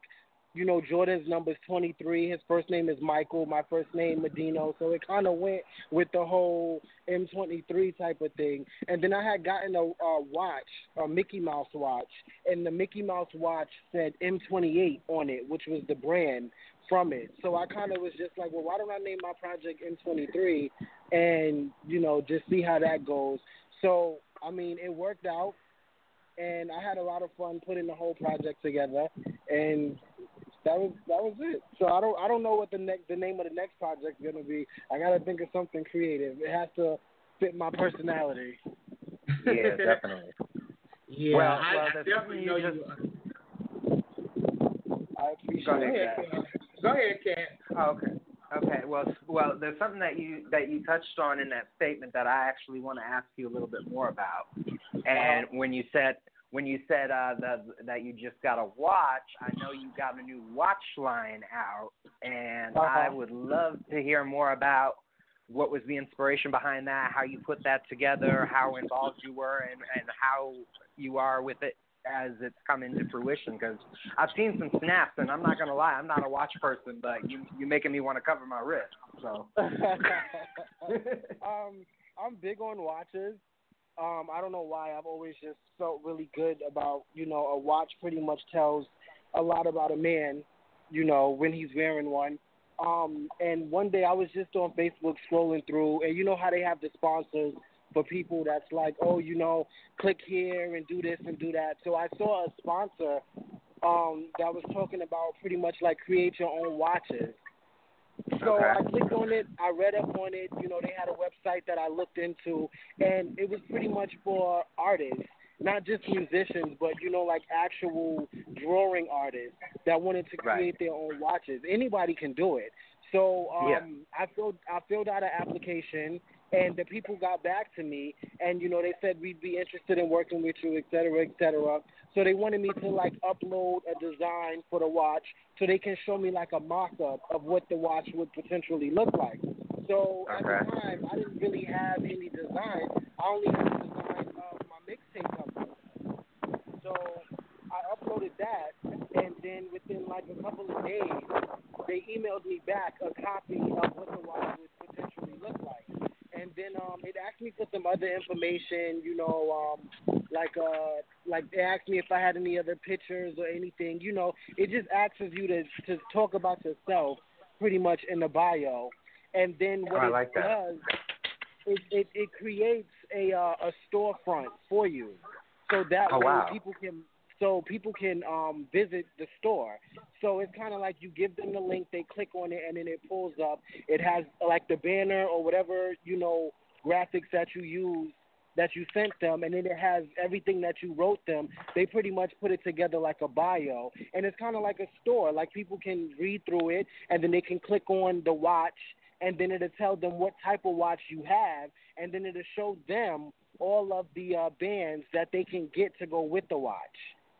you know, Jordan's number is 23. His first name is Michael. My first name, Medino. So it kind of went with the whole M23 type of thing. And then I had gotten a watch, a Mickey Mouse watch, and the Mickey Mouse watch said M28 on it, which was the brand from it. So I kind of was just like, well, why don't I name my project M23 and, you know, just see how that goes. So, I mean, it worked out, and I had a lot of fun putting the whole project together, and that was it. So I don't know what the name of the next project's gonna be. I gotta think of something creative. It has to fit my personality. Yeah, definitely. Yeah, well, I definitely know you. I appreciate it. Go ahead, Kat. Oh, okay. Well, there's something that you touched on in that statement that I actually want to ask you a little bit more about. And when you said that you just got a watch, I know you got a new watch line out, and I would love to hear more about what was the inspiration behind that, how you put that together, how involved you were, and how you are with it as it's come into fruition. Because I've seen some snaps, and I'm not gonna lie, I'm not a watch person, but you're making me want to cover my wrist. So, I'm big on watches. I don't know why, I've always just felt really good about, you know, a watch pretty much tells a lot about a man, you know, when he's wearing one. And one day I was just on Facebook scrolling through, and you know how they have the sponsors for people that's like, oh, you know, click here and do this and do that. So I saw a sponsor that was talking about pretty much like create your own watches. So I clicked on it, I read up on it, you know, they had a website that I looked into, and it was pretty much for artists, not just musicians, but, you know, like actual drawing artists that wanted to create their own watches. Anybody can do it. So I filled out an application, and the people got back to me, and, you know, they said we'd be interested in working with you, et cetera, et cetera. So they wanted me to, like, upload a design for the watch so they can show me, like, a mock-up of what the watch would potentially look like. So at the time, I didn't really have any design. I only had a design of my mixtape cover. So I uploaded that, and then within, like, a couple of days, they emailed me back a copy of what the watch would potentially look like. And then it asked me for some other information, you know, like they asked me if I had any other pictures or anything. You know, it just asks you to talk about yourself pretty much in the bio. And then what it creates a storefront for you, so that way people can. so people can visit the store. So it's kind of like you give them the link, they click on it, and then it pulls up. It has like the banner or whatever, you know, graphics that you use that you sent them, and then it has everything that you wrote them. They pretty much put it together like a bio, and it's kind of like a store. Like people can read through it, and then they can click on the watch, and then it'll tell them what type of watch you have, and then it'll show them all of the bands that they can get to go with the watch.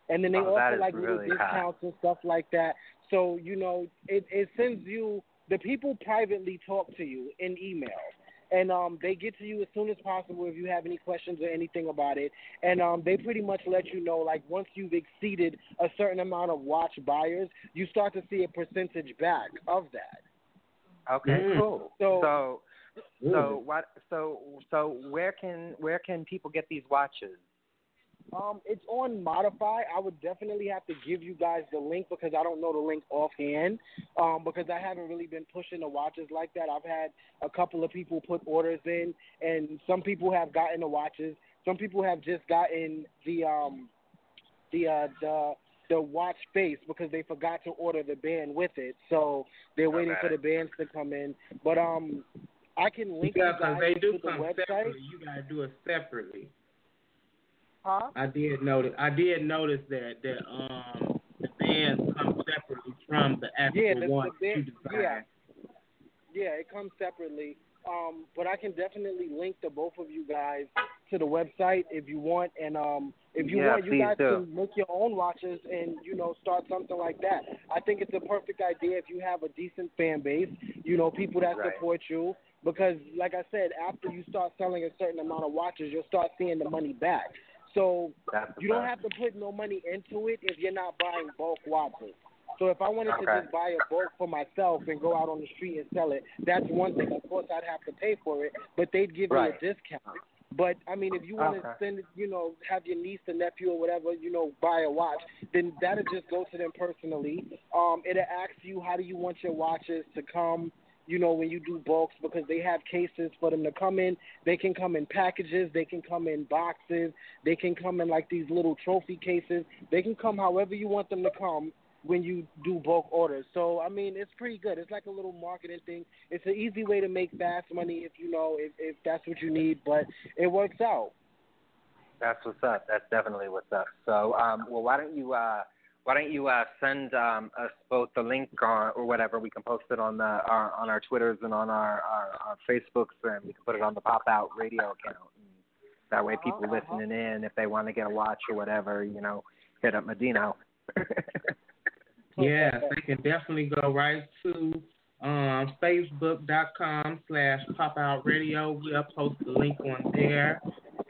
And then they offer like little discounts and stuff like that. So, you know, it sends you – the people privately talk to you in email. And they get to you as soon as possible if you have any questions or anything about it. And they pretty much let you know, like, once you've exceeded a certain amount of watch buyers, you start to see a percentage back of that. Okay, cool. So where can people get these watches? It's on Modify. I would definitely have to give you guys the link because I don't know the link offhand because I haven't really been pushing the watches like that. I've had a couple of people put orders in, and some people have gotten the watches. Some people have just gotten the watch face because they forgot to order the band with it. So they're waiting for the bands to come in. But I can link you guys to the website. You got to do it separately. Huh? I did notice that the bands come separately from the actual watch you design. Yeah, it comes separately. But I can definitely link the both of you guys to the website if you want, and if you want, you guys can make your own watches and, you know, start something like that. I think it's a perfect idea if you have a decent fan base, you know, people that support you. Because, like I said, after you start selling a certain amount of watches, you'll start seeing the money back. So you don't have to put no money into it if you're not buying bulk watches. So if I wanted to just buy a bulk for myself and go out on the street and sell it, that's one thing. Of course, I'd have to pay for it, but they'd give me a discount. But, I mean, if you want to send, you know, have your niece or nephew or whatever, you know, buy a watch, then that'll just go to them personally. It'll ask you how do you want your watches to come, you know, when you do bulks, because they have cases for them to come in. They can come in packages. They can come in boxes. They can come in like these little trophy cases. They can come however you want them to come when you do bulk orders. So, I mean, it's pretty good. It's like a little marketing thing. It's an easy way to make fast money if you know, if that's what you need, but it works out. That's what's up. That's definitely what's up. So, well, why don't you send us both the link or whatever. We can post it on our Twitters and on our Facebooks, and we can put it on the Pop Out Radio account. And that way people listening in, if they want to get a watch or whatever, you know, hit up Medino. Yes, they can definitely go right to Facebook.com/Pop Out Radio. We'll post the link on there.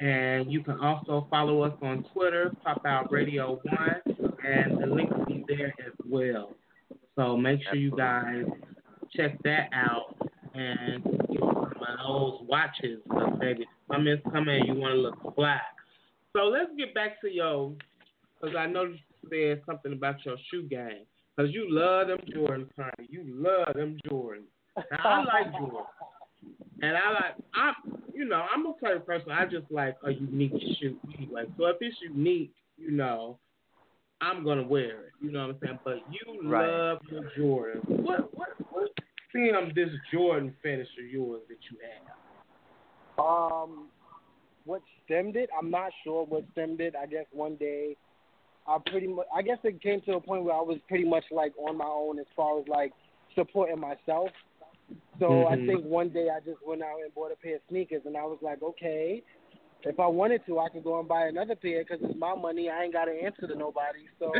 And you can also follow us on Twitter, Pop Out Radio 1, and the link will be there as well. So make sure you guys check that out and get some of those watches. Because, baby, something's coming, you want to look fly. So let's get back to your, because I know you said something about your shoe game. Because you love them Jordans, honey. You love them Jordans. Now, I like Jordans. And I'm a type of person, I just like a unique shoe anyway. So if it's unique, you know, I'm going to wear it. You know what I'm saying? But you love your Jordan. What seems this Jordan fetish of yours that you have? What stemmed it? I'm not sure what stemmed it. I guess one day I guess it came to a point where I was pretty much like on my own as far as like supporting myself. So I think one day I just went out and bought a pair of sneakers, and I was like, okay, if I wanted to, I could go and buy another pair because it's my money. I ain't got to answer to nobody. So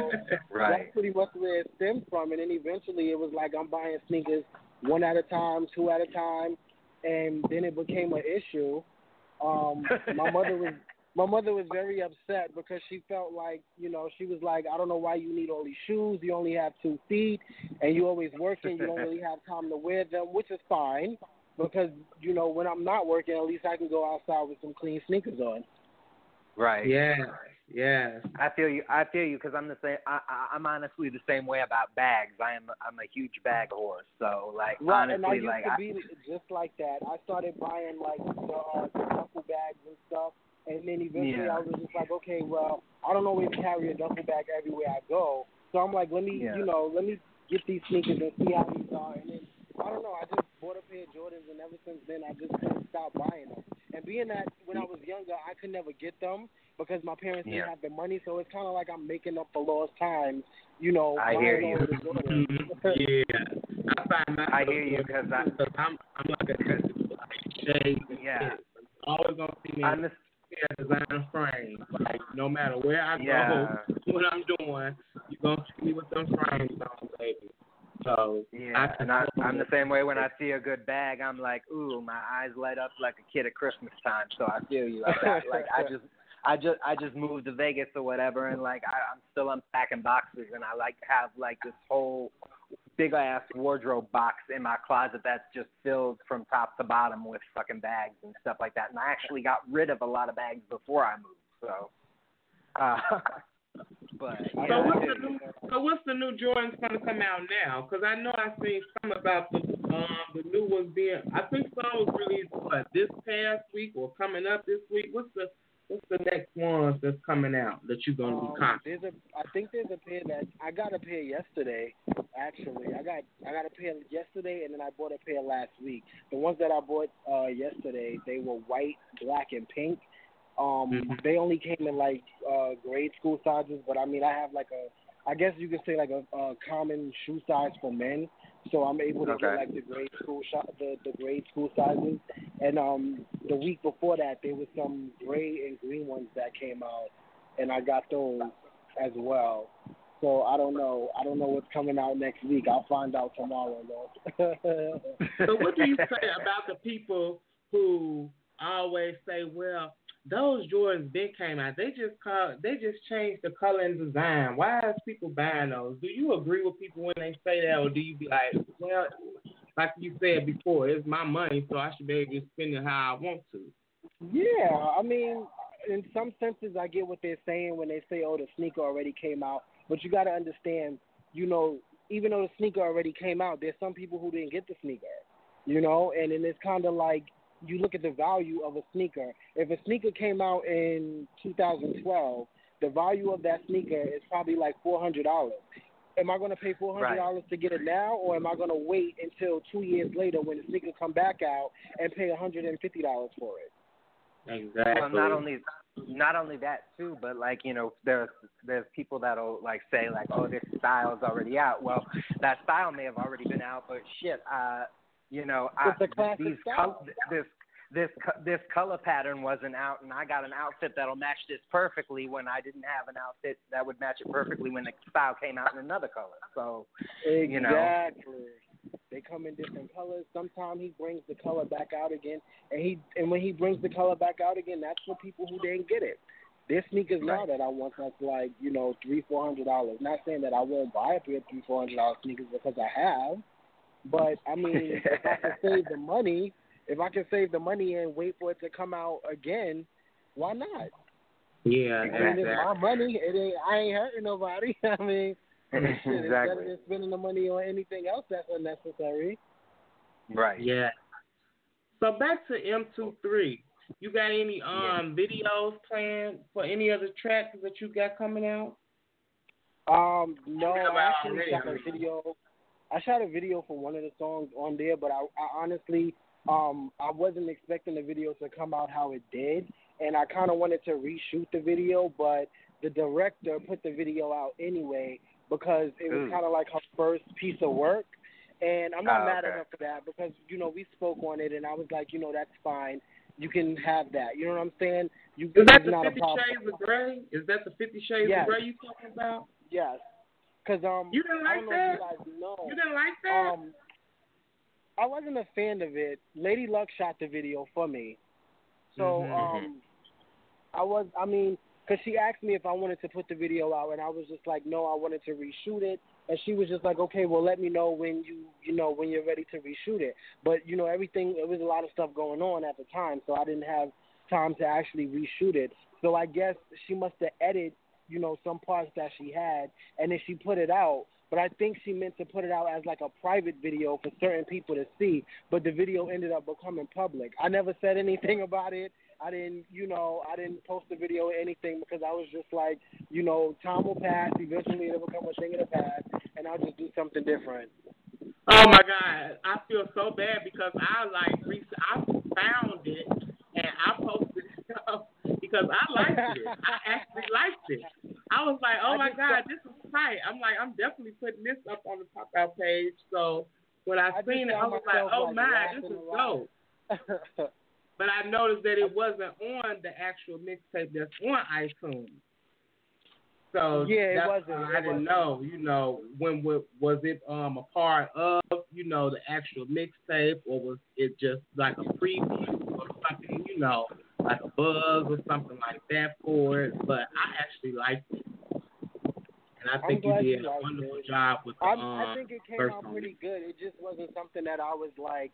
that's pretty much where it stemmed from. And then eventually it was like I'm buying sneakers one at a time, two at a time, and then it became an issue. My mother was very upset because she felt like, you know, she was like, I don't know why you need all these shoes. You only have 2 feet and you always working. You don't really have time to wear them, which is fine because, you know, when I'm not working, at least I can go outside with some clean sneakers on. Right. Yeah. Yeah. I feel you because I'm the same. I'm honestly the same way about bags. I'm a huge bag whore. So, like, honestly, and I used to be just like that. I started buying, like, the duffel bags and stuff. And then eventually I was just like, okay, well, I don't always carry a duffel bag everywhere I go. So I'm like, let me get these sneakers and see how these are. And then, I don't know, I just bought a pair of Jordans, and ever since then I just couldn't stop buying them. And being that when I was younger, I could never get them because my parents didn't have the money, so it's kind of like I'm making up for lost time, you know. I hear you. Yeah. I hear you because I'm like a customer. Always going to see me in a design frame. Like, no matter where I go, what I'm doing, you're going to see me with them frames on, baby. So, I'm the same way. When I see a good bag, I'm like, ooh, my eyes light up like a kid at Christmas time. So I feel you. I just moved to Vegas or whatever, and like I'm still unpacking boxes, and I like have like this whole big ass wardrobe box in my closet that's just filled from top to bottom with fucking bags and stuff like that. And I actually got rid of a lot of bags before I moved. So. But, what's the new Jordans going to come out now? Because I know I've seen some about the new ones being. I think some was released this past week or coming up this week. What's the next ones that's coming out that you're going to be copying? I think there's a pair that I got a pair yesterday. Actually, I got a pair yesterday, and then I bought a pair last week. The ones that I bought yesterday, they were white, black, and pink. They only came in like grade school sizes, but I mean, I have like I guess you could say like a common shoe size for men, so I'm able to get like the grade school sizes. And the week before that, there was some gray and green ones that came out, and I got those as well. So I don't know what's coming out next week. I'll find out tomorrow, though. So what do you say about the people who always say, well, those Jordans big came out. They just changed the color and design. Why is people buying those? Do you agree with people when they say that, or do you be like, well, like you said before, it's my money, so I should be able to spend it how I want to? Yeah, I mean, in some senses, I get what they're saying when they say, oh, the sneaker already came out. But you got to understand, you know, even though the sneaker already came out, there's some people who didn't get the sneaker, you know, and then it's kind of like, you look at the value of a sneaker. If a sneaker came out in 2012, the value of that sneaker is probably like $400. Am I going to pay $400 to get it now, or am I going to wait until 2 years later when the sneaker come back out and pay $150 for it? Exactly. Well, not only that too, but like, you know, there's people that'll like say like, oh, this style's already out. Well, that style may have already been out, but shit, you know, this color pattern wasn't out, and I got an outfit that'll match this perfectly when I didn't have an outfit that would match it perfectly when the style came out in another color. So, you know. Exactly. They come in different colors. Sometimes he brings the color back out again, and when he brings the color back out again, that's for people who didn't get it. There's sneakers now that I want that's like, you know, $300-$400. Not saying that I won't buy a pair of $300-$400 sneakers because I have. But, I mean, if I can save the money and wait for it to come out again, why not? Yeah, exactly. I mean, it's my money. I ain't hurting nobody. I mean, exactly. It's better than spending the money on anything else that's unnecessary. Right. Yeah. So back to M23. You got any videos planned for any of the tracks that you got coming out? No, I actually got a video. I shot a video for one of the songs on there, but I honestly, I wasn't expecting the video to come out how it did, and I kind of wanted to reshoot the video, but the director put the video out anyway because it was kind of like her first piece of work, and I'm not mad at her for that because, you know, we spoke on it, and I was like, you know, that's fine. You can have that. You know what I'm saying? Is that the 50 Shades of Grey? Is that the 50 Shades of Grey you talking about? Yes. Cause, you didn't like that? You didn't like that? I wasn't a fan of it. Lady Luck shot the video for me. So because she asked me if I wanted to put the video out, and I was just like, no, I wanted to reshoot it. And she was just like, okay, well, let me know when you know when you're ready to reshoot it. But, you know, it was a lot of stuff going on at the time, so I didn't have time to actually reshoot it. So I guess she must have edited, you know, some parts that she had, and then she put it out. But I think she meant to put it out as like a private video for certain people to see, but the video ended up becoming public. I never said anything about it. I didn't post a video or anything because I was just like, you know, time will pass. Eventually it'll become a thing of the past, and I'll just do something different. Oh, my God. I feel so bad because I found it, and I posted stuff because I liked it. I actually liked it. I was like, oh, my God, this is tight. I'm like, I'm definitely putting this up on the Pop Out page. So when I seen it, I was like, oh, my, this is dope. But I noticed that it wasn't on the actual mixtape that's on iTunes. So yeah, it wasn't. I didn't know, you know, when was it a part of, you know, the actual mixtape, or was it just like a preview or something, you know, like a buzz or something like that for it? But I actually liked it, and I think you did a wonderful job with the I think it came out pretty good. It just wasn't something that I was like,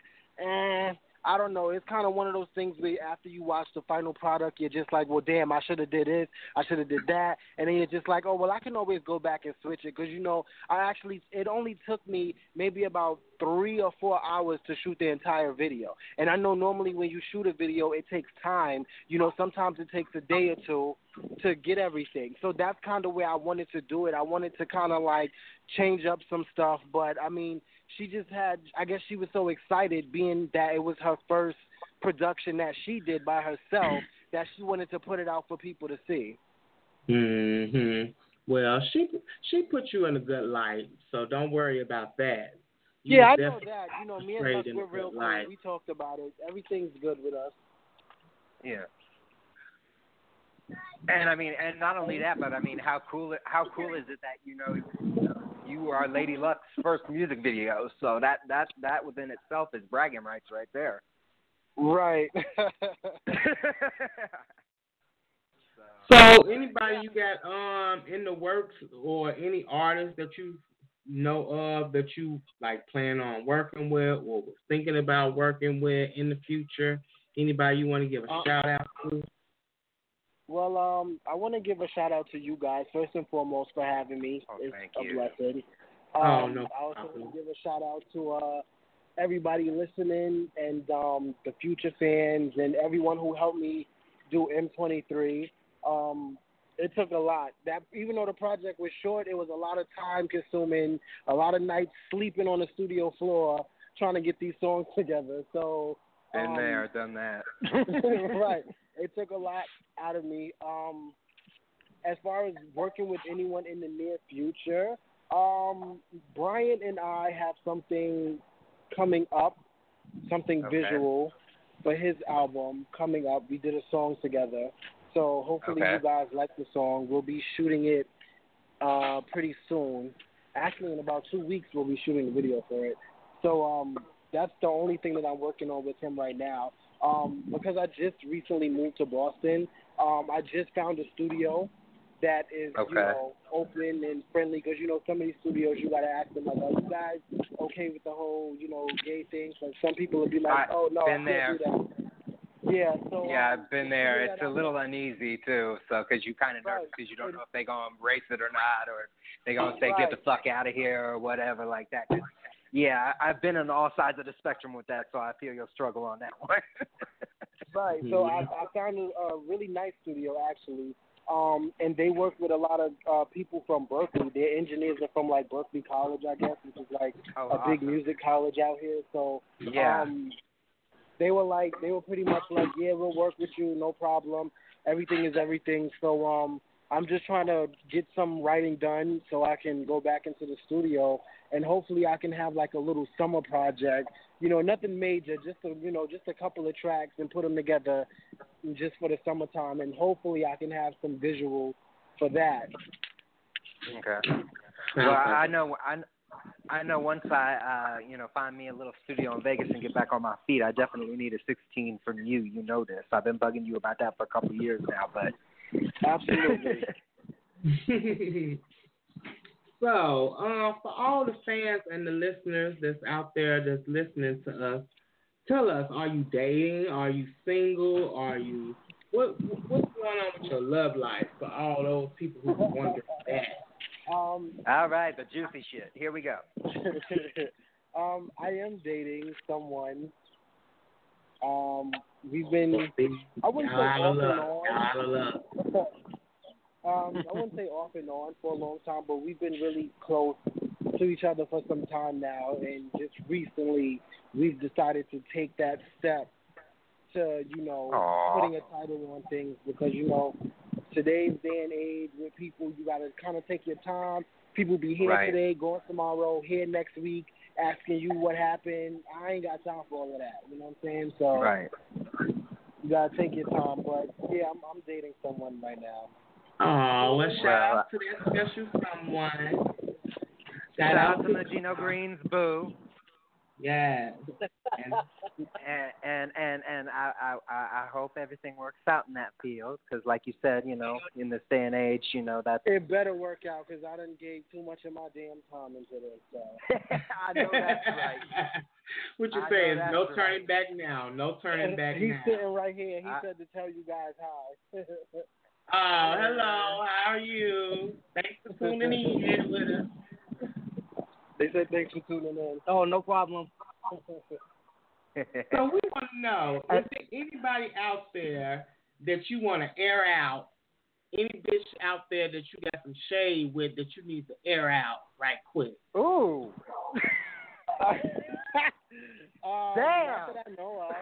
I don't know. It's kind of one of those things where after you watch the final product, you're just like, well, damn, I should have did this. I should have did that. And then you're just like, oh, well, I can always go back and switch it. Because, you know, it only took me maybe about 3 or 4 hours to shoot the entire video. And I know normally when you shoot a video, it takes time. You know, sometimes it takes a day or two to get everything. So that's kind of where I wanted to do it. I wanted to kind of like change up some stuff. But, I mean, she just had, I guess she was so excited being that it was her first production that she did by herself that she wanted to put it out for people to see. Mm-hmm. Well, she put you in a good light, so don't worry about that. Yeah, I know that. You know, me and us, we're real cool. We talked about it. Everything's good with us. Yeah. And, I mean, and not only that, but, I mean, how cool is it that, you know, you are Lady Luck's first music video, so that within itself is bragging rights right there. Right. So anybody you got in the works, or any artists that you know of that you like plan on working with or was thinking about working with in the future? Anybody you want to give a shout out to? Well, I want to give a shout out to you guys first and foremost for having me. Oh, it's a blessing. I also want to give a shout out to everybody listening and the future fans and everyone who helped me do M23. It took a lot. That even though the project was short, it was a lot of time consuming, a lot of nights sleeping on the studio floor trying to get these songs together. So been there, done that. Right. It took a lot out of me. As far as working with anyone in the near future, Brian and I have something coming up, visual for his album coming up. We did a song together. So hopefully you guys like the song. We'll be shooting it pretty soon. Actually, in about 2 weeks, we'll be shooting a video for it. So that's the only thing that I'm working on with him right now. Because I just recently moved to Boston, I just found a studio that is, you know, open and friendly. Because, you know, some of these studios, you got to ask them, like, are you guys okay with the whole, you know, gay thing? Like, some people would be like, oh, no, I can't do that. Yeah, so. Yeah, I've been there. It's a little uneasy, too, because you kind of nervous because you don't know if they're going to race it or not, or they're going to say, get the fuck out of here or whatever like that. Yeah, I've been on all sides of the spectrum with that, so I feel you'll struggle on that one. Right. So I found a really nice studio, actually, and they work with a lot of people from Berkeley. Their engineers are from, like, Berkeley College, I guess, which is, like, a big music college out here. So they were pretty much like, yeah, we'll work with you, no problem. Everything is everything. So I'm just trying to get some writing done so I can go back into the studio, and hopefully I can have like a little summer project, you know, nothing major, just a couple of tracks and put them together just for the summertime, and hopefully I can have some visual for that. Okay. Well, I know once I, find me a little studio in Vegas and get back on my feet, I definitely need a 16 from you. You know this. I've been bugging you about that for a couple of years now, but. Absolutely. So, for all the fans and the listeners that's out there that's listening to us, tell us, are you dating? Are you single? Are you what's going on with your love life for all those people who wonder that? All right, the juicy shit. Here we go. I am dating someone. We've been, I wouldn't say off and on. I wouldn't say off and on for a long time, but we've been really close to each other for some time now, and just recently we've decided to take that step to, you know, putting a title on things, because, you know, today's day and age with people, you got to kind of take your time. People be here today, going tomorrow, here next week, asking you what happened. I ain't got time for all of that. You know what I'm saying? So you got to take your time. But, yeah, I'm dating someone right now. Oh, well, shout out to that special someone. Shout out to Medino Green's boo. Yeah. And I hope everything works out in that field, because like you said, you know, in this day and age, you know, that's... It better work out, because I done gave too much of my damn time into this, so... I know that's right. What you saying? No turning back now. No turning back now. He's sitting right here. He said to tell you guys hi. Oh, hello. How are you? Thanks for tuning in here with us. They said thanks for tuning in. Oh, no problem. So we want to know, is there anybody out there that you want to air out? Any bitch out there that you got some shade with that you need to air out right quick? Ooh. Damn. Not that I know of.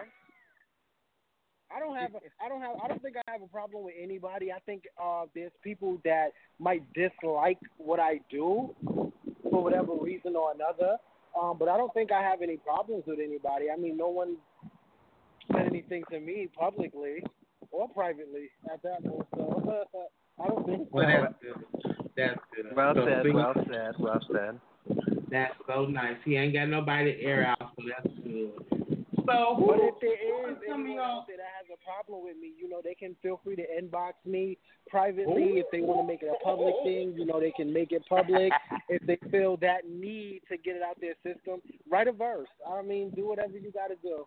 I don't think I have a problem with anybody. I think there's people that might dislike what I do for whatever reason or another. But I don't think I have any problems with anybody. I mean, no one said anything to me publicly or privately at that point. So I don't think so. Well, that's good. Well said. That's so nice. He ain't got nobody to air out, so that's good. So who, but if there is anyone out there that has a problem with me, you know, they can feel free to inbox me privately. If they want to make it a public thing, you know, they can make it public. If they feel that need to get it out their system, write a verse. I mean, do whatever you got to do.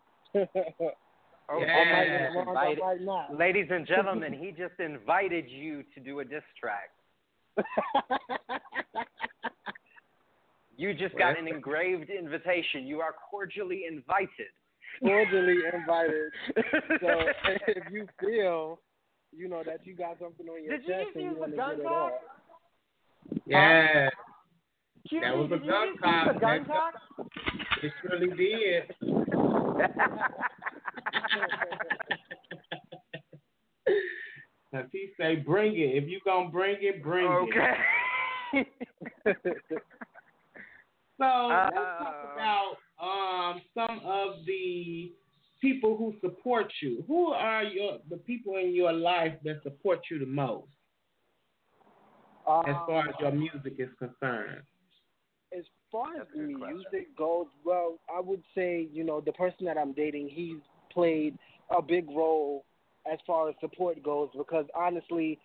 Wrong, ladies and gentlemen, he just invited you to do a diss track. You just got an engraved invitation. You are cordially invited. So if you feel, you know, that you got something on your chest and you want to get it off. Yeah. That was a gun talk. It surely did. Now, he say, bring it. If you going to bring it, bring it. Okay. So let's talk about some of the people who support you. Who are the people in your life that support you the most as far as your music is concerned? As far as music goes, well, I would say, you know, the person that I'm dating, he's played a big role as far as support goes, because honestly,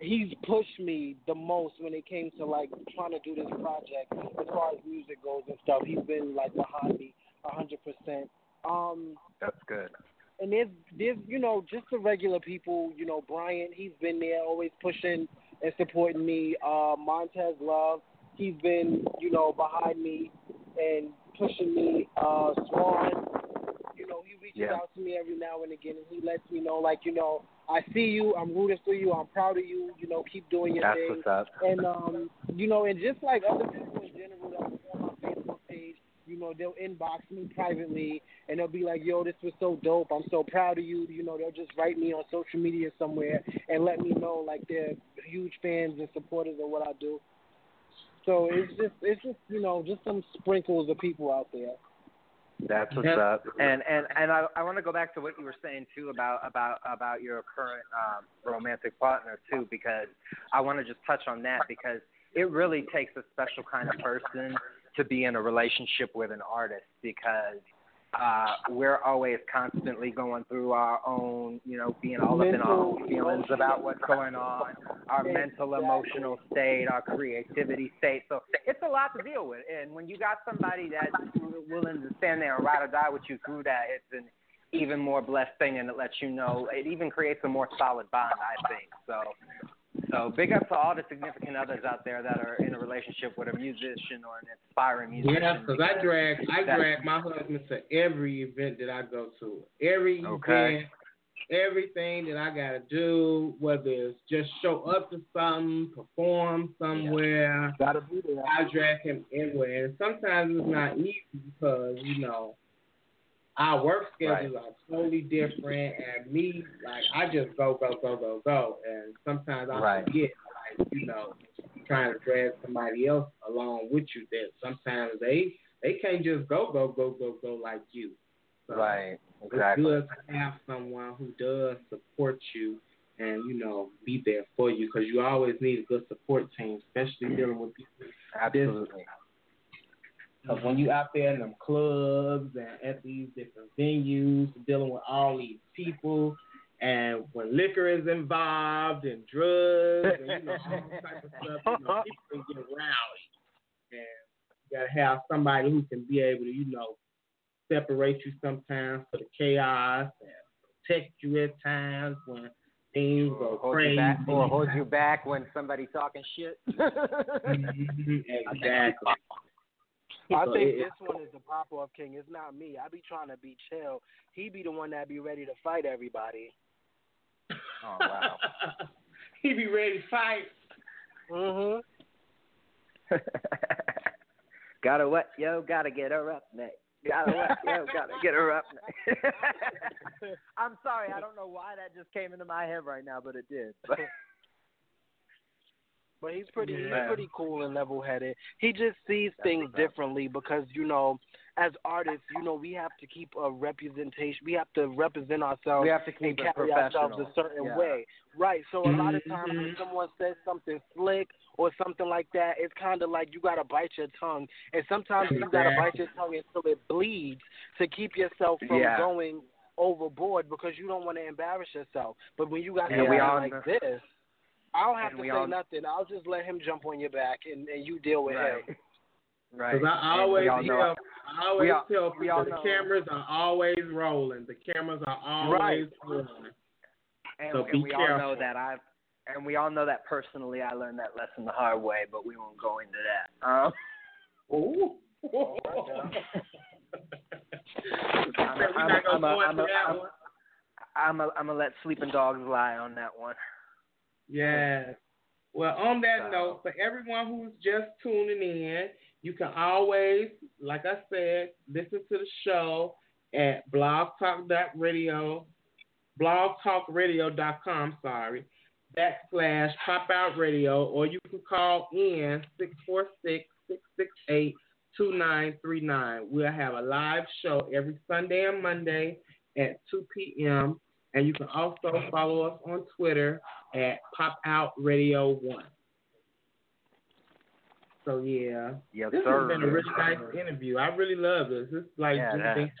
he's pushed me the most when it came to, like, trying to do this project as far as music goes and stuff. He's been, like, behind me 100%. That's good. And there's, you know, just the regular people. You know, Brian, he's been there always pushing and supporting me. Montez Love, he's been, you know, behind me and pushing me. Swan, you know, he reaches out to me every now and again, and he lets me know, like, you know, I see you, I'm rooting for you, I'm proud of you, you know, keep doing your thing. That's what's up. And, you know, and just like other people in general that are on my Facebook page, you know, they'll inbox me privately, and they'll be like, yo, this was so dope, I'm so proud of you, you know, they'll just write me on social media somewhere and let me know, like, they're huge fans and supporters of what I do. So it's just you know, just some sprinkles of people out there. That's what's up. And I want to go back to what you were saying, too, about your current romantic partner, too, because I want to just touch on that, because it really takes a special kind of person to be in a relationship with an artist, because we're always constantly going through our own, you know, being all up in our own feelings about what's going on, our mental, emotional state, our creativity state. So it's a lot to deal with. And when you got somebody that's willing to stand there and ride or die with you through that, it's an even more blessed thing, and it lets you know, it even creates a more solid bond, I think. So So big up to all the significant others out there that are in a relationship with a musician or an inspiring musician. Yeah, because I drag my husband to every event that I go to. Every event, everything that I got to do, whether it's just show up to something, perform somewhere, I drag him everywhere. And sometimes it's not easy because, you know, our work schedules are totally different, and me, like, I just go, and sometimes I forget, like, you know, trying to drag somebody else along with you. That sometimes they can't just go like you. So exactly. It's good to have someone who does support you and, you know, be there for you, because you always need a good support team, especially dealing with people. Absolutely. Because when you out there in them clubs and at these different venues, dealing with all these people, and when liquor is involved and drugs and, you know, all this type of stuff, you know, people can get rowdy. And you got to have somebody who can be able to, you know, separate you sometimes for the chaos and protect you at times when things go crazy. Or hold you back when somebody's talking shit. Exactly. I think this one is the pop-off king. It's not me. I be trying to be chill. He be the one that be ready to fight everybody. Oh, wow. He be ready to fight. Mm-hmm. Gotta what, yo? Gotta get her up next. Gotta what, yo? Gotta get her up next. I'm sorry. I don't know why that just came into my head right now, but it did. But he's pretty cool and level-headed. He just sees things differently because, you know, as artists, you know, we have to keep a representation. We have to represent ourselves. We have to keep and carry ourselves a certain way. Right. So a lot of times when someone says something slick or something like that, it's kind of like you got to bite your tongue. And sometimes you got to bite your tongue until it bleeds to keep yourself from going overboard, because you don't want to embarrass yourself. But when you got something like this, I don't have to say nothing. I'll just let him jump on your back, and you deal with him. Right. Because I always tell people the cameras are always rolling. The cameras are always rolling. And we all know that personally. I learned that lesson the hard way, but we won't go into that. I'm gonna let sleeping dogs lie on that one. Yeah. Well, on that note, for everyone who's just tuning in, you can always, like I said, listen to the show at blogtalkradio.com, /popout radio, or you can call in 646-668-2939. We'll have a live show every Sunday and Monday at 2 p.m., and you can also follow us on Twitter at Pop Out Radio 1. So, this has been a really nice interview. I really love this. It's like getting it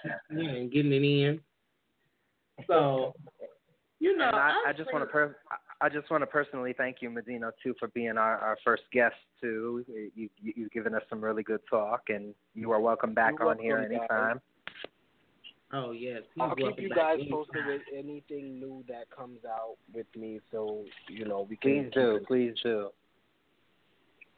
in. So, you know, I just want to personally thank you, Medino, too, for being our first guest too. You've given us some really good talk, and you are welcome back here anytime. Oh, yes. I'll keep you guys posted with anything new that comes out with me, so, you know, we can... Please do.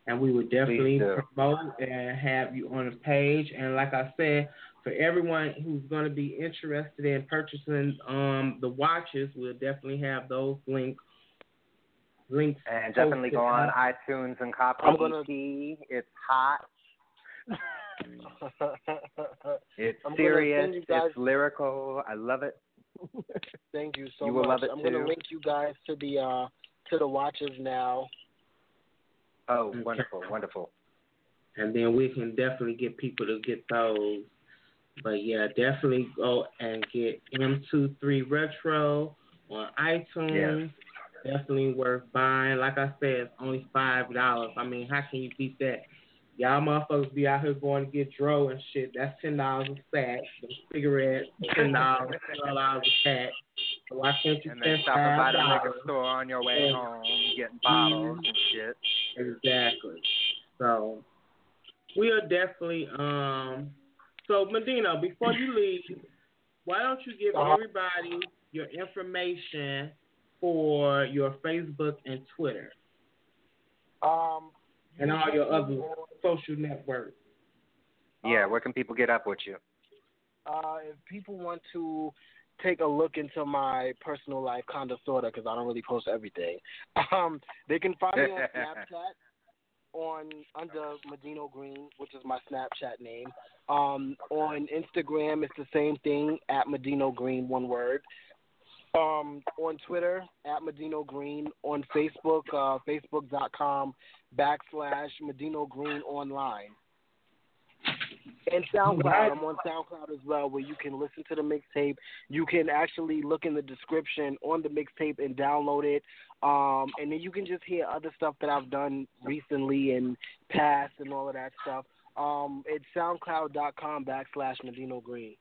And we would definitely promote and have you on the page. And like I said, for everyone who's going to be interested in purchasing the watches, we'll definitely have those links. And definitely go on iTunes and copy EP. It's hot. It's serious, it's lyrical. I love it. Thank you so much. I'm going to link you guys to the watches now. Oh, wonderful. And then we can definitely get people to get those. But yeah, definitely go and get M23 Retro on iTunes. Yes. Definitely worth buying. Like I said, it's only $5. I mean, how can you beat that? Y'all motherfuckers be out here going to get dro and shit. That's $10 a sack. Those cigarettes, $10, $12 a pack. So why can't you spend $5? And then stop by the liquor store on your way home, getting bottles and shit. Exactly. So we'll definitely. So Medino, before you leave, why don't you give everybody your information for your Facebook and Twitter? And all your other social networks. Yeah, where can people get up with you? If people want to take a look into my personal life, kind of, sort of, because I don't really post everything, they can find me on Snapchat under Medino Green, which is my Snapchat name. On Instagram, it's the same thing, at Medino Green, one word. On Twitter, at Medino Green. On Facebook, facebook.com/Medino Green Online. And SoundCloud, I'm on SoundCloud as well, where you can listen to the mixtape. You can actually look in the description on the mixtape and download it. And then you can just hear other stuff that I've done recently and past and all of that stuff. It's soundcloud.com/Medino Green.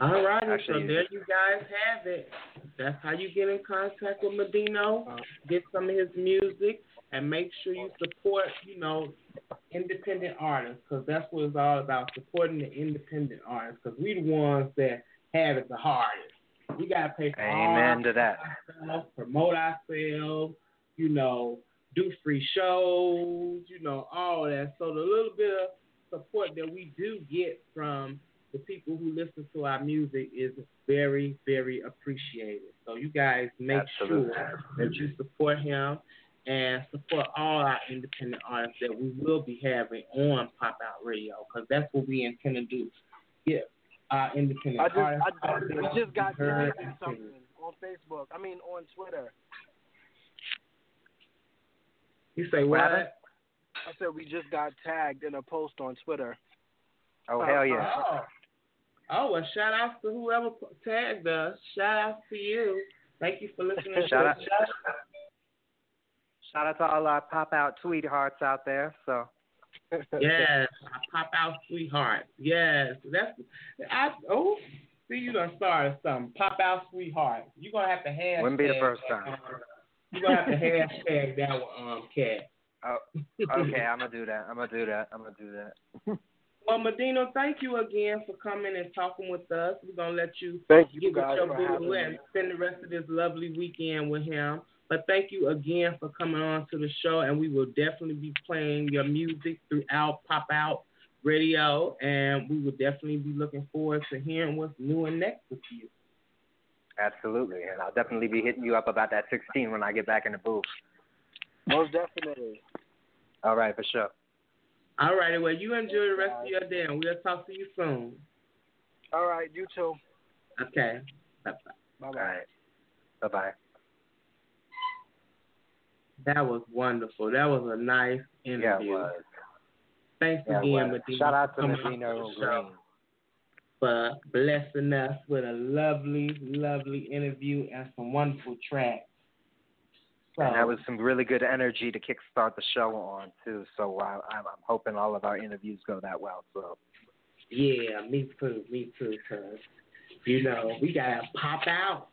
All right, so there you guys have it. That's how you get in contact with Medino. Get some of his music and make sure you support, independent artists, because that's what it's all about, supporting the independent artists, because we the ones that have it the hardest. We got to pay for ourselves, promote ourselves, do free shows, all that. So the little bit of support that we do get from the people who listen to our music is very, very appreciated. So you guys make sure that you support him and support all our independent artists that we will be having on Pop Out Radio, because that's what we intend to do. Get our independent artists. We just got to mention something on Facebook. I mean, on Twitter. You say what? I said we just got tagged in a post on Twitter. Oh, hell yeah. Oh, well, shout out to whoever tagged us. Shout out to you. Thank you for listening. Shout out to all our Pop Out sweethearts out there. So, yes, Pop Out sweethearts. Yes, see, you done started something. Pop Out sweethearts. You gonna have to hashtag. Wouldn't be the first time. You gonna have to hashtag that one, Cat. Oh, okay. I'm gonna do that. Well, Medino, thank you again for coming and talking with us. We're going to let you get with your boo and spend the rest of this lovely weekend with him. But thank you again for coming on to the show, and we will definitely be playing your music throughout Pop Out Radio, and we will definitely be looking forward to hearing what's new and next with you. Absolutely, and I'll definitely be hitting you up about that 16 when I get back in the booth. Most definitely. All right, for sure. All righty, well, you enjoy the rest of your day, and we'll talk to you soon. All right, you too. Okay. Bye-bye. All right. Bye-bye. That was wonderful. That was a nice interview. Yeah, it was. Thanks again, Medino. Shout out to Medino Green for blessing us with a lovely, lovely interview and some wonderful tracks. And that was some really good energy to kickstart the show on, too. So I'm hoping all of our interviews go that well. So. Yeah, me too, because, we got to pop out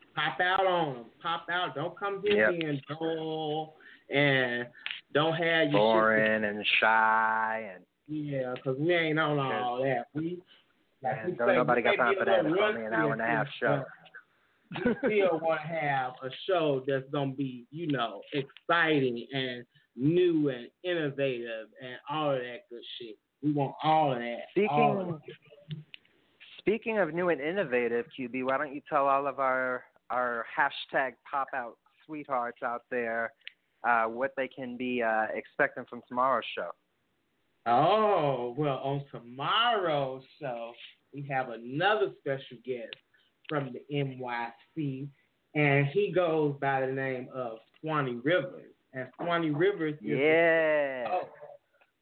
on them. Pop out. Don't come here being dull and don't have your boring and shy. And yeah, because we ain't on all that. We don't nobody got time for that. It's only an hour and a half show. You still want to have a show that's going to be, exciting and new and innovative and all of that good shit. We want all of that. Speaking of new and innovative, Q.B., why don't you tell all of our hashtag Pop Out sweethearts out there what they can be expecting from tomorrow's show? Oh, well, on tomorrow's show, we have another special guest from the NYC, and he goes by the name of Swanee Rivers. And Swanee Rivers is the host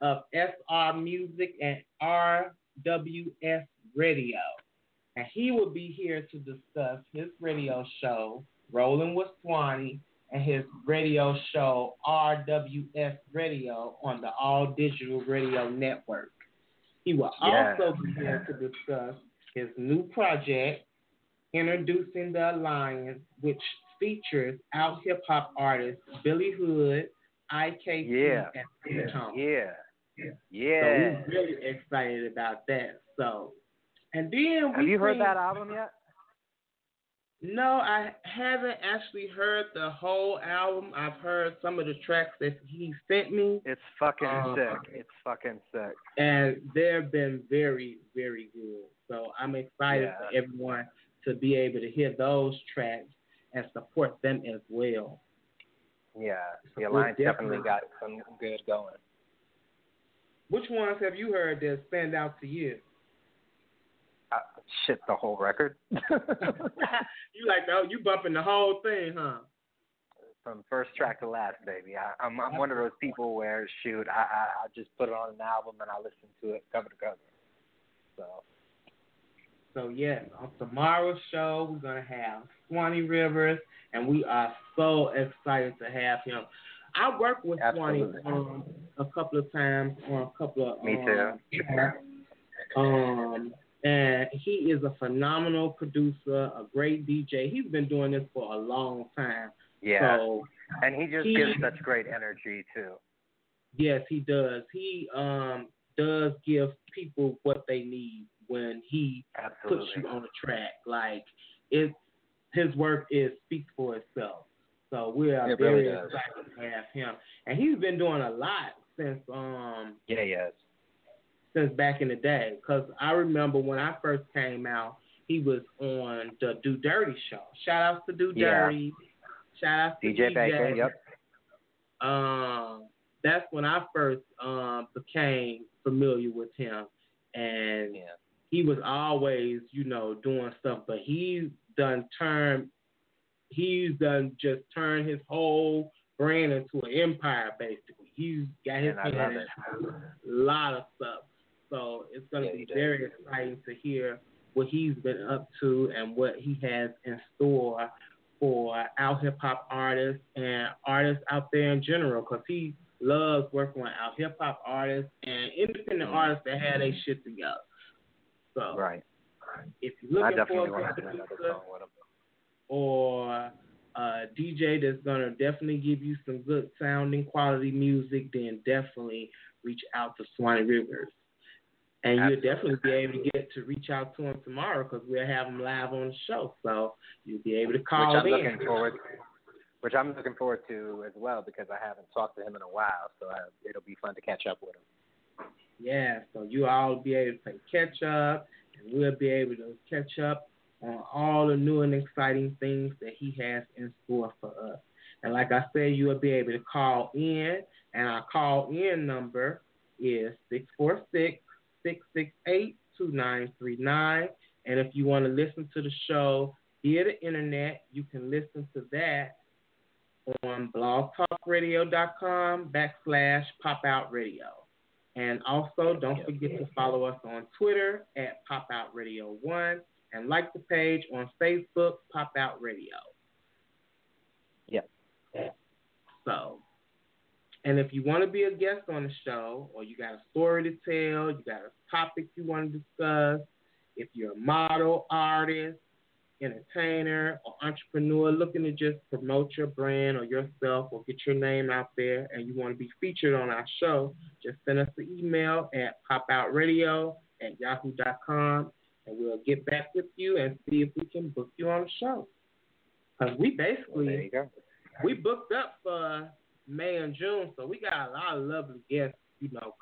of SR Music and RWS Radio. And he will be here to discuss his radio show, Rolling with Swanee, and his radio show, RWS Radio, on the All Digital Radio Network. He will also be here to discuss his new project, Introducing the Alliance, which features out hip-hop artists Billy Hood, IKT, and Tom. So we're really excited about that. So, and then have you heard that album yet? No, I haven't actually heard the whole album. I've heard some of the tracks that he sent me. It's fucking sick. It's fucking sick. And they've been very, very good. So I'm excited for everyone to be able to hear those tracks and support them as well. Yeah, the Alliance definitely got some good going. Which ones have you heard that stand out to you? Shit, the whole record. You like, oh, you bumping the whole thing, huh? From first track to last, baby. I'm one of those people where, shoot, I just put it on an album and I listen to it cover to cover. So yeah, on tomorrow's show, we're going to have Swanee Rivers, and we are so excited to have him. I worked with Swanee a couple of times on a couple of... Me too. And he is a phenomenal producer, a great DJ. He's been doing this for a long time. Yeah. So, and he just gives such great energy, too. Yes, he does. He does give people what they need when he puts you on a track. Like, his work speaks for itself. So we are very excited to have him. And he's been doing a lot since... since back in the day, because I remember when I first came out, he was on the Do Dirty show. Shout outs to Do Dirty. Shout outs to DJ Baker. Yep. That's when I first became familiar with him, and he was always, doing stuff. But he's done just turned his whole brand into an empire, basically. He's got his hand in a lot of stuff. So it's going to be very exciting to hear what he's been up to and what he has in store for our hip-hop artists and artists out there in general, because he loves working with our hip-hop artists and independent artists that have their shit together. So if you're looking for a producer or a DJ that's going to definitely give you some good sounding quality music, then definitely reach out to Swanee Rivers. And you'll definitely be able to get to reach out to him tomorrow, because we'll have him live on the show. So you'll be able to call in. Which I'm looking forward to as well, because I haven't talked to him in a while. So it'll be fun to catch up with him. Yeah, so you all will be able to play catch up, and we'll be able to catch up on all the new and exciting things that he has in store for us. And like I said, you will be able to call in, and our call-in number is 646-668-2939. And if you want to listen to the show via the internet, you can listen to that on blogtalkradio.com/popout radio. And also, don't forget to follow us on Twitter at popout radio 1, and like the page on Facebook, Pop Out Radio. Yeah. So, and if you want to be a guest on the show, or you got a story to tell, you got a topic you want to discuss, if you're a model, artist, entertainer, or entrepreneur looking to just promote your brand or yourself or get your name out there, and you want to be featured on our show, just send us an email at popoutradio@yahoo.com. And we'll get back with you and see if we can book you on the show. Because we basically, we booked up for May and June, so we got a lot of lovely guests,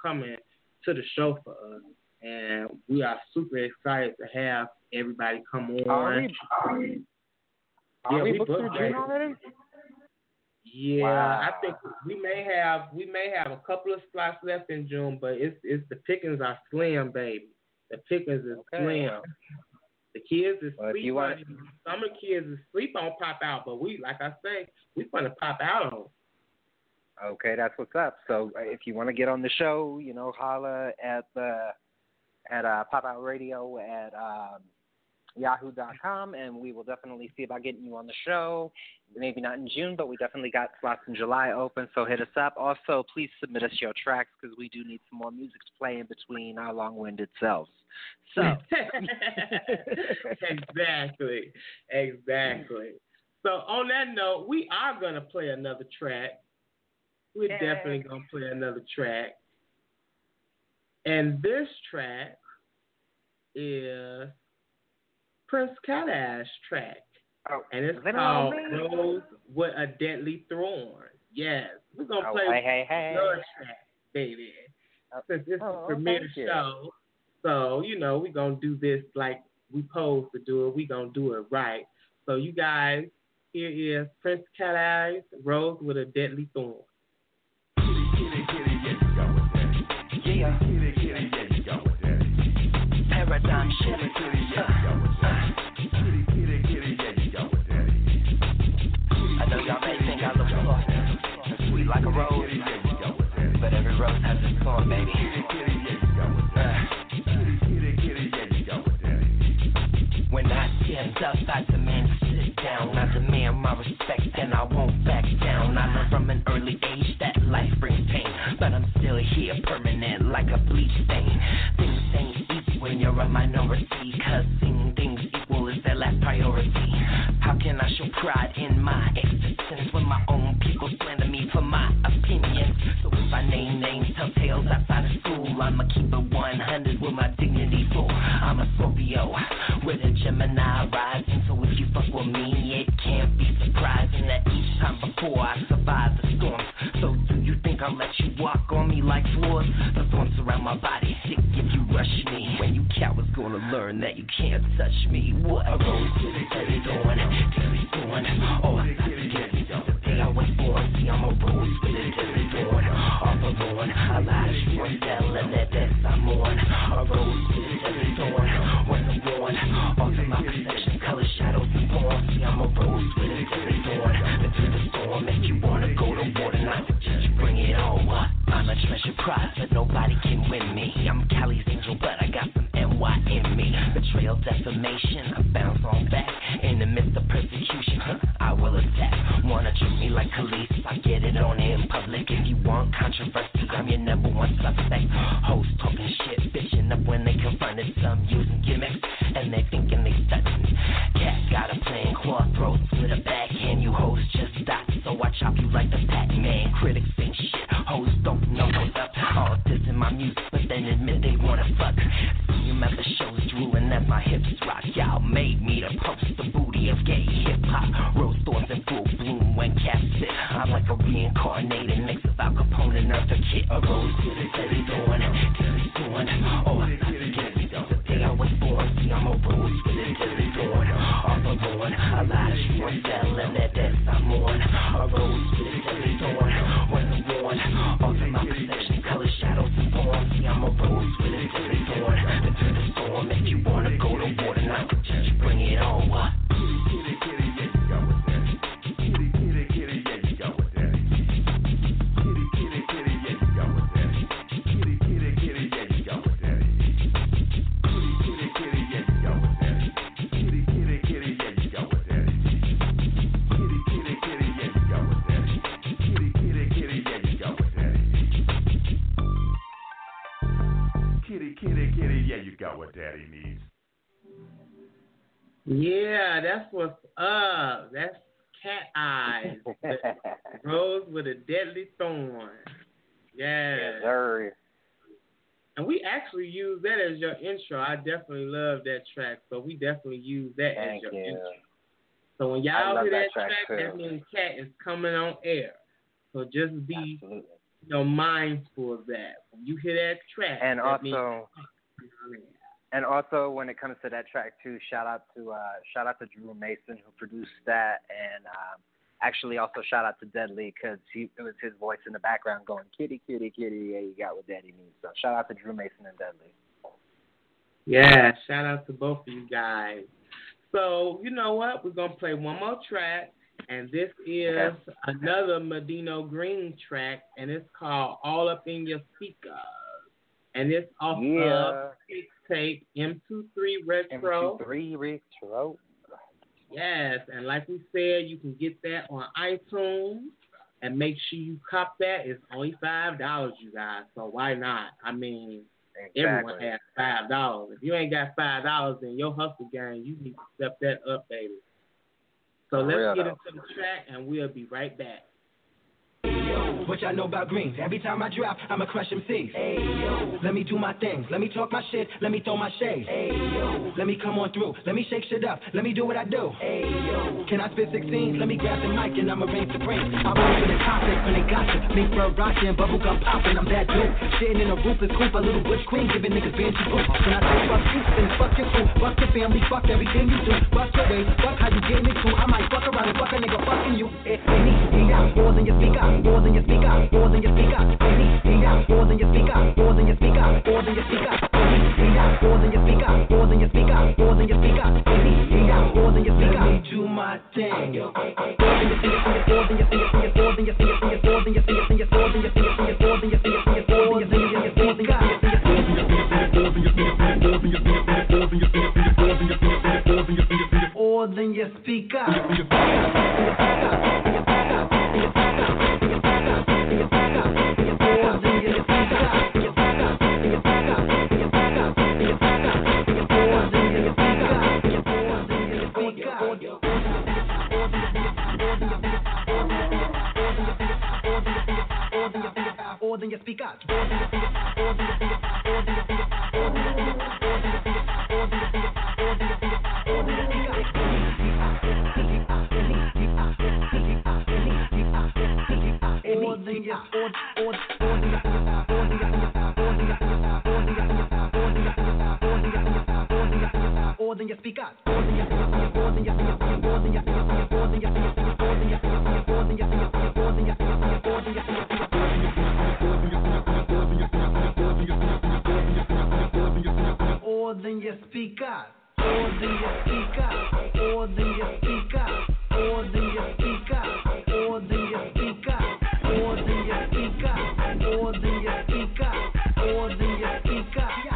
coming to the show for us. And we are super excited to have everybody come on. Are we booked through June already? Yeah, wow. I think we may have a couple of slots left in June, but it's the pickings are slim, baby. The pickings is slim. The kids is sleep on it. Some of the kids is sleep on Pop Out, but we, like I say, we want to Pop Out on. Okay, that's what's up. So if you want to get on the show, holla at Pop Out Radio at yahoo.com, and we will definitely see about getting you on the show. Maybe not in June, but we definitely got slots in July open, so hit us up. Also, please submit us your tracks, because we do need some more music to play in between our long-winded selves. So Exactly. So on that note, we are going to play another track. We're definitely going to play another track. And this track is Prince Cat-Eyes track. And it's called Rose with a Deadly Thorn. Yes. We're going to play your track, baby. Since this is the premiere show. So, you know, we're going to do this like we supposed to do it. We're going to do it right. So, you guys, here is Prince Cat-Eyes, Rose with a Deadly Thorn. Yeah. Paradigm shift. I know y'all may think I look soft, sweet like a rose, but every rose has its thorn, baby. When I stand up, I demand to sit down. I demand my respect and I won't back down. I learned from an early age that life brings pain, but I'm still here permanent like a bleach stain. Things ain't easy when you're a minority, 'cause seeing things equal is their last priority. How can I show pride in my existence when my own people slander me for my opinions? So if I name names, tell tales outside of school, I'ma keep it 100 with my dignity full. I'm a Scorpio with a Gemini rising, so if you fuck with me, it can't be surprising that each time before I survive the storms. So do you think I'll let you walk on me like floors? The thorns surround my body, sick if you rush me. When you cowards gonna learn that you can't touch me. What a rose to the dirty thorn. Deadly thorn, all I got to get the day I was born. See, I'm a rose with a deadly thorn. Off alone, I lie to you and tell and let that I mourn. A rose with a deadly thorn, when I'm worn. All in my possession, color, shadows, and forms. See, I'm a rose with a deadly thorn. Into the storm, make you want to go to war tonight. Just bring it on. I'm a treasure prize, but nobody can win me. I'm Cali's angel, but I got some NY in me. Betrayal, defamation, I bounce on back. In the midst of persecution, I will attack. Wanna treat me like police, I get it on in public. If you want controversy, I'm your number one suspect. Hoes talking shit, bitching up when they confronted. Some using gimmicks, and they thinking they stuntin'. Cat got a plan, claw throats with a backhand. You hoes just die, so I chop you like the Pac-Man. Critics ain't shit, hoes don't know what's up. All this in my music, but then admit they wanna fuck. See you at the shows, drooling at my hips rock. Y'all made me to post the booty of gay hip-hop. Rose thorns in full bloom when cats sit. I'm like a reincarnated mix of Al Capone and Eartha Kitt. A rose to the deadly thorn, deadly thorn. Oh, I got to get it done. I was born, see I'm a rose with a deadly thorn. Off alone, I lie to you and tell and that death I mourn. A rose with a deadly thorn, when I'm worn. All in my possession, color, shadows, and forms. See I'm a rose with a deadly thorn. Into the storm, if you wanna go to war tonight, just bring it on. Yeah, that's what's up. That's Cat-Eyes. Rose with a deadly thorn. Yeah. Yes, sir. And we actually use that as your intro. I definitely love that track, so we definitely use that as your intro. So when y'all hear that track, that means Cat is coming on air. So just be mindful of that. When you hear that track, and that also means coming on air. And also, when it comes to that track too, shout out to Drew Mason who produced that, and actually also shout out to Deadly because it was his voice in the background going kitty kitty kitty. Yeah, you got what Daddy needs. So shout out to Drew Mason and Deadly. Yeah, shout out to both of you guys. So you know what? We're gonna play one more track, and this is another Medino Green track, and it's called All Up in Your Speaker, and it's off of tape M23 Retro. Yes, and like we said, you can get that on iTunes, and make sure you cop that. It's only $5, you guys. So why not? I mean, everyone has $5. If you ain't got $5, then your hustle game, you need to step that up, baby. So let's get into the track, and we'll be right back. Ayo. What y'all know about greens? Every time I drop, I'ma crush them seeds. Ayo. Let me do my things. Let me talk my shit. Let me throw my shades. Ayo. Let me come on through. Let me shake shit up. Let me do what I do. Ayo. Can I spit 16? Let me grab the mic and I'ma raise the brain. I'm off in the topic when they gossip. Make bird rockin', bubblegum poppin'. I'm that dude. Shittin' in a roofless coop. A little butch queen giving niggas banshee proof. When I say fuck you, then fuck your crew. Fuck your family. Fuck everything you do. Fuck your way. Fuck how you get me to. I might fuck around and fuck a nigga fucking you. It's me. More than you speak up, more than you speak up, more than you speak up, more than you speak up, more than you speak up, more than you speak up, more than you speak up, more than you speak up, more than you speak up, more than you speak up, me do my thing. More than you speak up. Than you speak up. More than you speak up. Than you speak up, or than you speak up, or than you speak up, or than you speak up, or than you speak up, or than you speak up, or than you speak up, or than you speak up.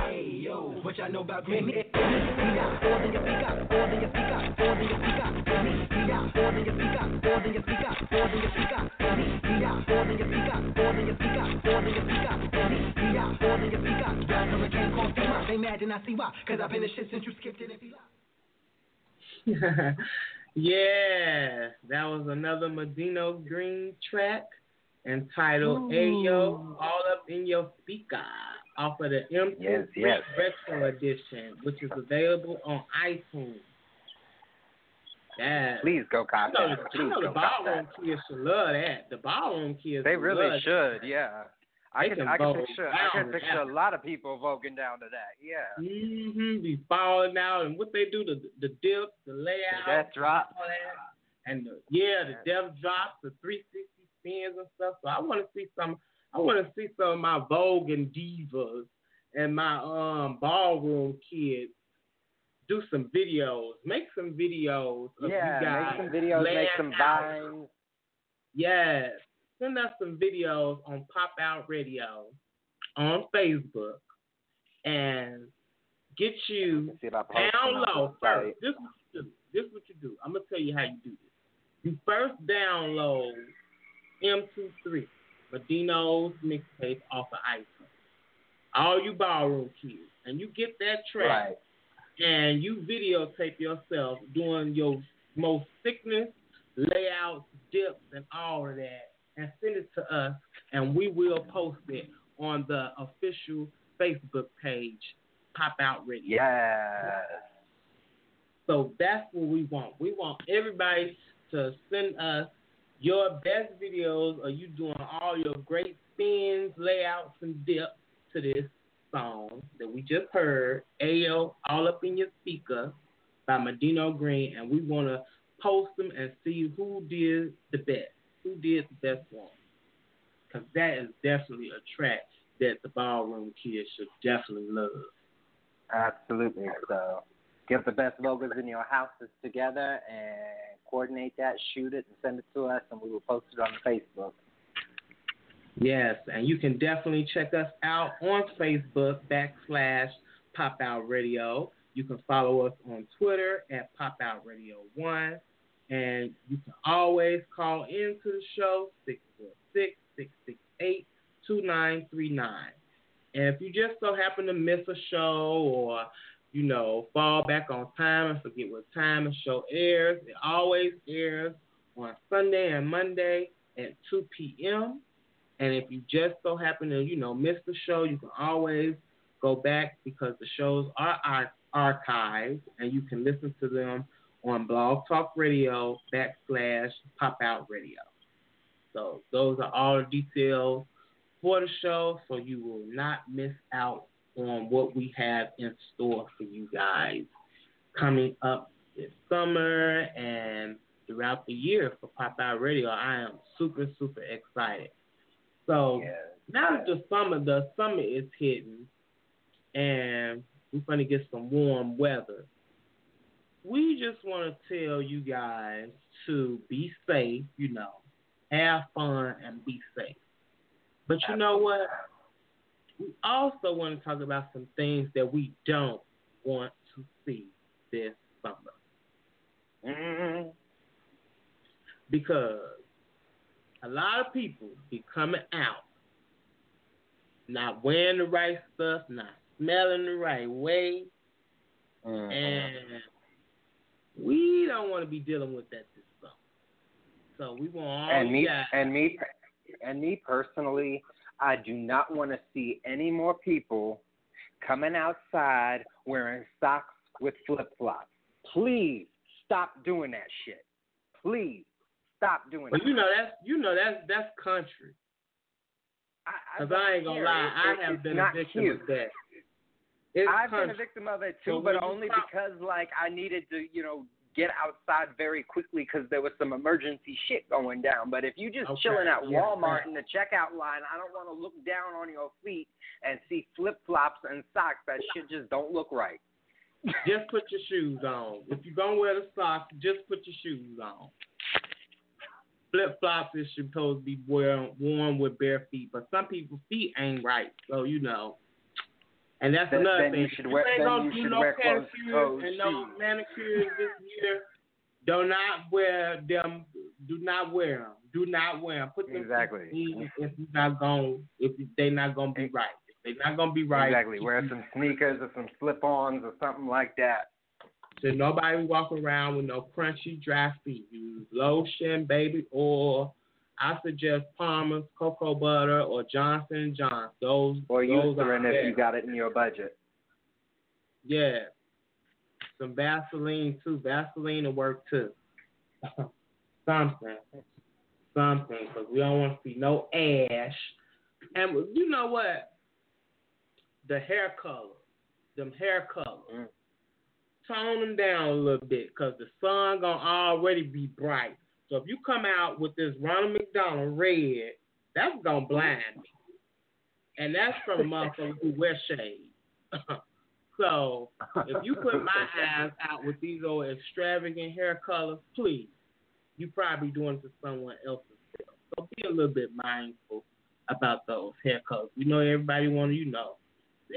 Hey yo, what y'all know about green? Or than you speak up, or than you speak up, or than you speak up, or than you speak up, or than you speak up, or than you speak up, or than you speak up, or than you speak up, or than you speak up, or than you speak up. Rapper can't call me. Imagine I see why, cause I've been in shit since you skipped it and feel. Yeah, that was another Medino Green track entitled Ayo, All Up in Your Speaker off of the M23 Retro Edition, which is available on iTunes. Yeah. Please go cop that. You know the ballroom kids should love that. The ballroom kids, they really should, that. Yeah. I can picture a lot of people voguing down to that. Yeah. Mm-hmm. Be falling out and what they do, the dip, the layout, the death drop, all that. And the death drops, the 360 spins and stuff. So I want to see some of my voguing divas and my ballroom kids do some videos, make some videos. You guys. Make some videos, make some vines. Yes. Send us some videos on Pop Out Radio on Facebook and get you down low first. This is what you do. I'm going to tell you how you do this. You first download M23, Medino's mixtape off of iTunes. All you ballroom kids. And you get that track and you videotape yourself doing your most sickness, layouts, dips, and all of that. And send it to us, and we will post it on the official Facebook page, Pop Out Radio. Yeah. So that's what we want. We want everybody to send us your best videos of you doing all your great spins, layouts, and dips to this song that we just heard, Ayo, All Up in Your Speaker by Medino Green, and we want to post them and see who did the best. Who did the best one? Because that is definitely a track that the ballroom kids should definitely love. Absolutely. So get the best logos in your houses together and coordinate that, shoot it, and send it to us, and we will post it on Facebook. Yes, and you can definitely check us out on Facebook, /Pop Out Radio. You can follow us on Twitter at Pop Out Radio 1. And you can always call into the show, 646-668-2939. And if you just so happen to miss a show or, fall back on time and forget what time the show airs, it always airs on Sunday and Monday at 2 p.m. And if you just so happen to, you know, miss the show, you can always go back because the shows are archived and you can listen to them on blogtalkradio.com/popout radio. So those are all the details for the show, so you will not miss out on what we have in store for you guys coming up this summer and throughout the year for Pop Out Radio. I am super, super excited. So now that the summer is hitting and we're going to get some warm weather, we just want to tell you guys to be safe, you know, have fun and be safe. But you know what? We also want to talk about some things that we don't want to see this summer. Mm-hmm. Because a lot of people be coming out, not wearing the right stuff, not smelling the right way. Mm-hmm. And we don't want to be dealing with that this summer. So we want all me personally, I do not want to see any more people coming outside wearing socks with flip-flops. Please stop doing that shit. Please stop doing that. But you know that's country. Because I ain't gonna lie, I have been a victim of that. I've been a victim of it too, but only because like I needed to, you know, get outside very quickly because there was some emergency shit going down. But if you just chilling at Walmart in the checkout line, I don't want to look down on your feet and see flip-flops and socks. That shit just don't look right. Just put your shoes on. If you're going to wear the socks, just put your shoes on. Flip-flops is supposed to be worn with bare feet, but some people's feet ain't right. So, you know. And that's another thing. You should wear closed toes and no manicures this year. Do not wear them. Do not wear them. Put them in if they're not gonna be right. Exactly. Wear some sneakers or some slip-ons or something like that. So nobody walk around with no crunchy, dry feet. Use lotion, baby oil. I suggest Palmer's, cocoa butter, or Johnson & Johnson. Or Eucerin if you got it in your budget. Yeah. Some Vaseline, too. Vaseline will work, too. Something. Because we don't want to see no ash. And you know what? Them hair colors. Mm. Tone them down a little bit because the sun going to already be bright. So if you come out with this Ronald McDonald red, that's going to blind me. And that's from motherfuckers who wear shades. So if you put my eyes out with these old extravagant hair colors, please, you probably doing it to someone else's self. So be a little bit mindful about those hair colors. We know everybody want to, you know.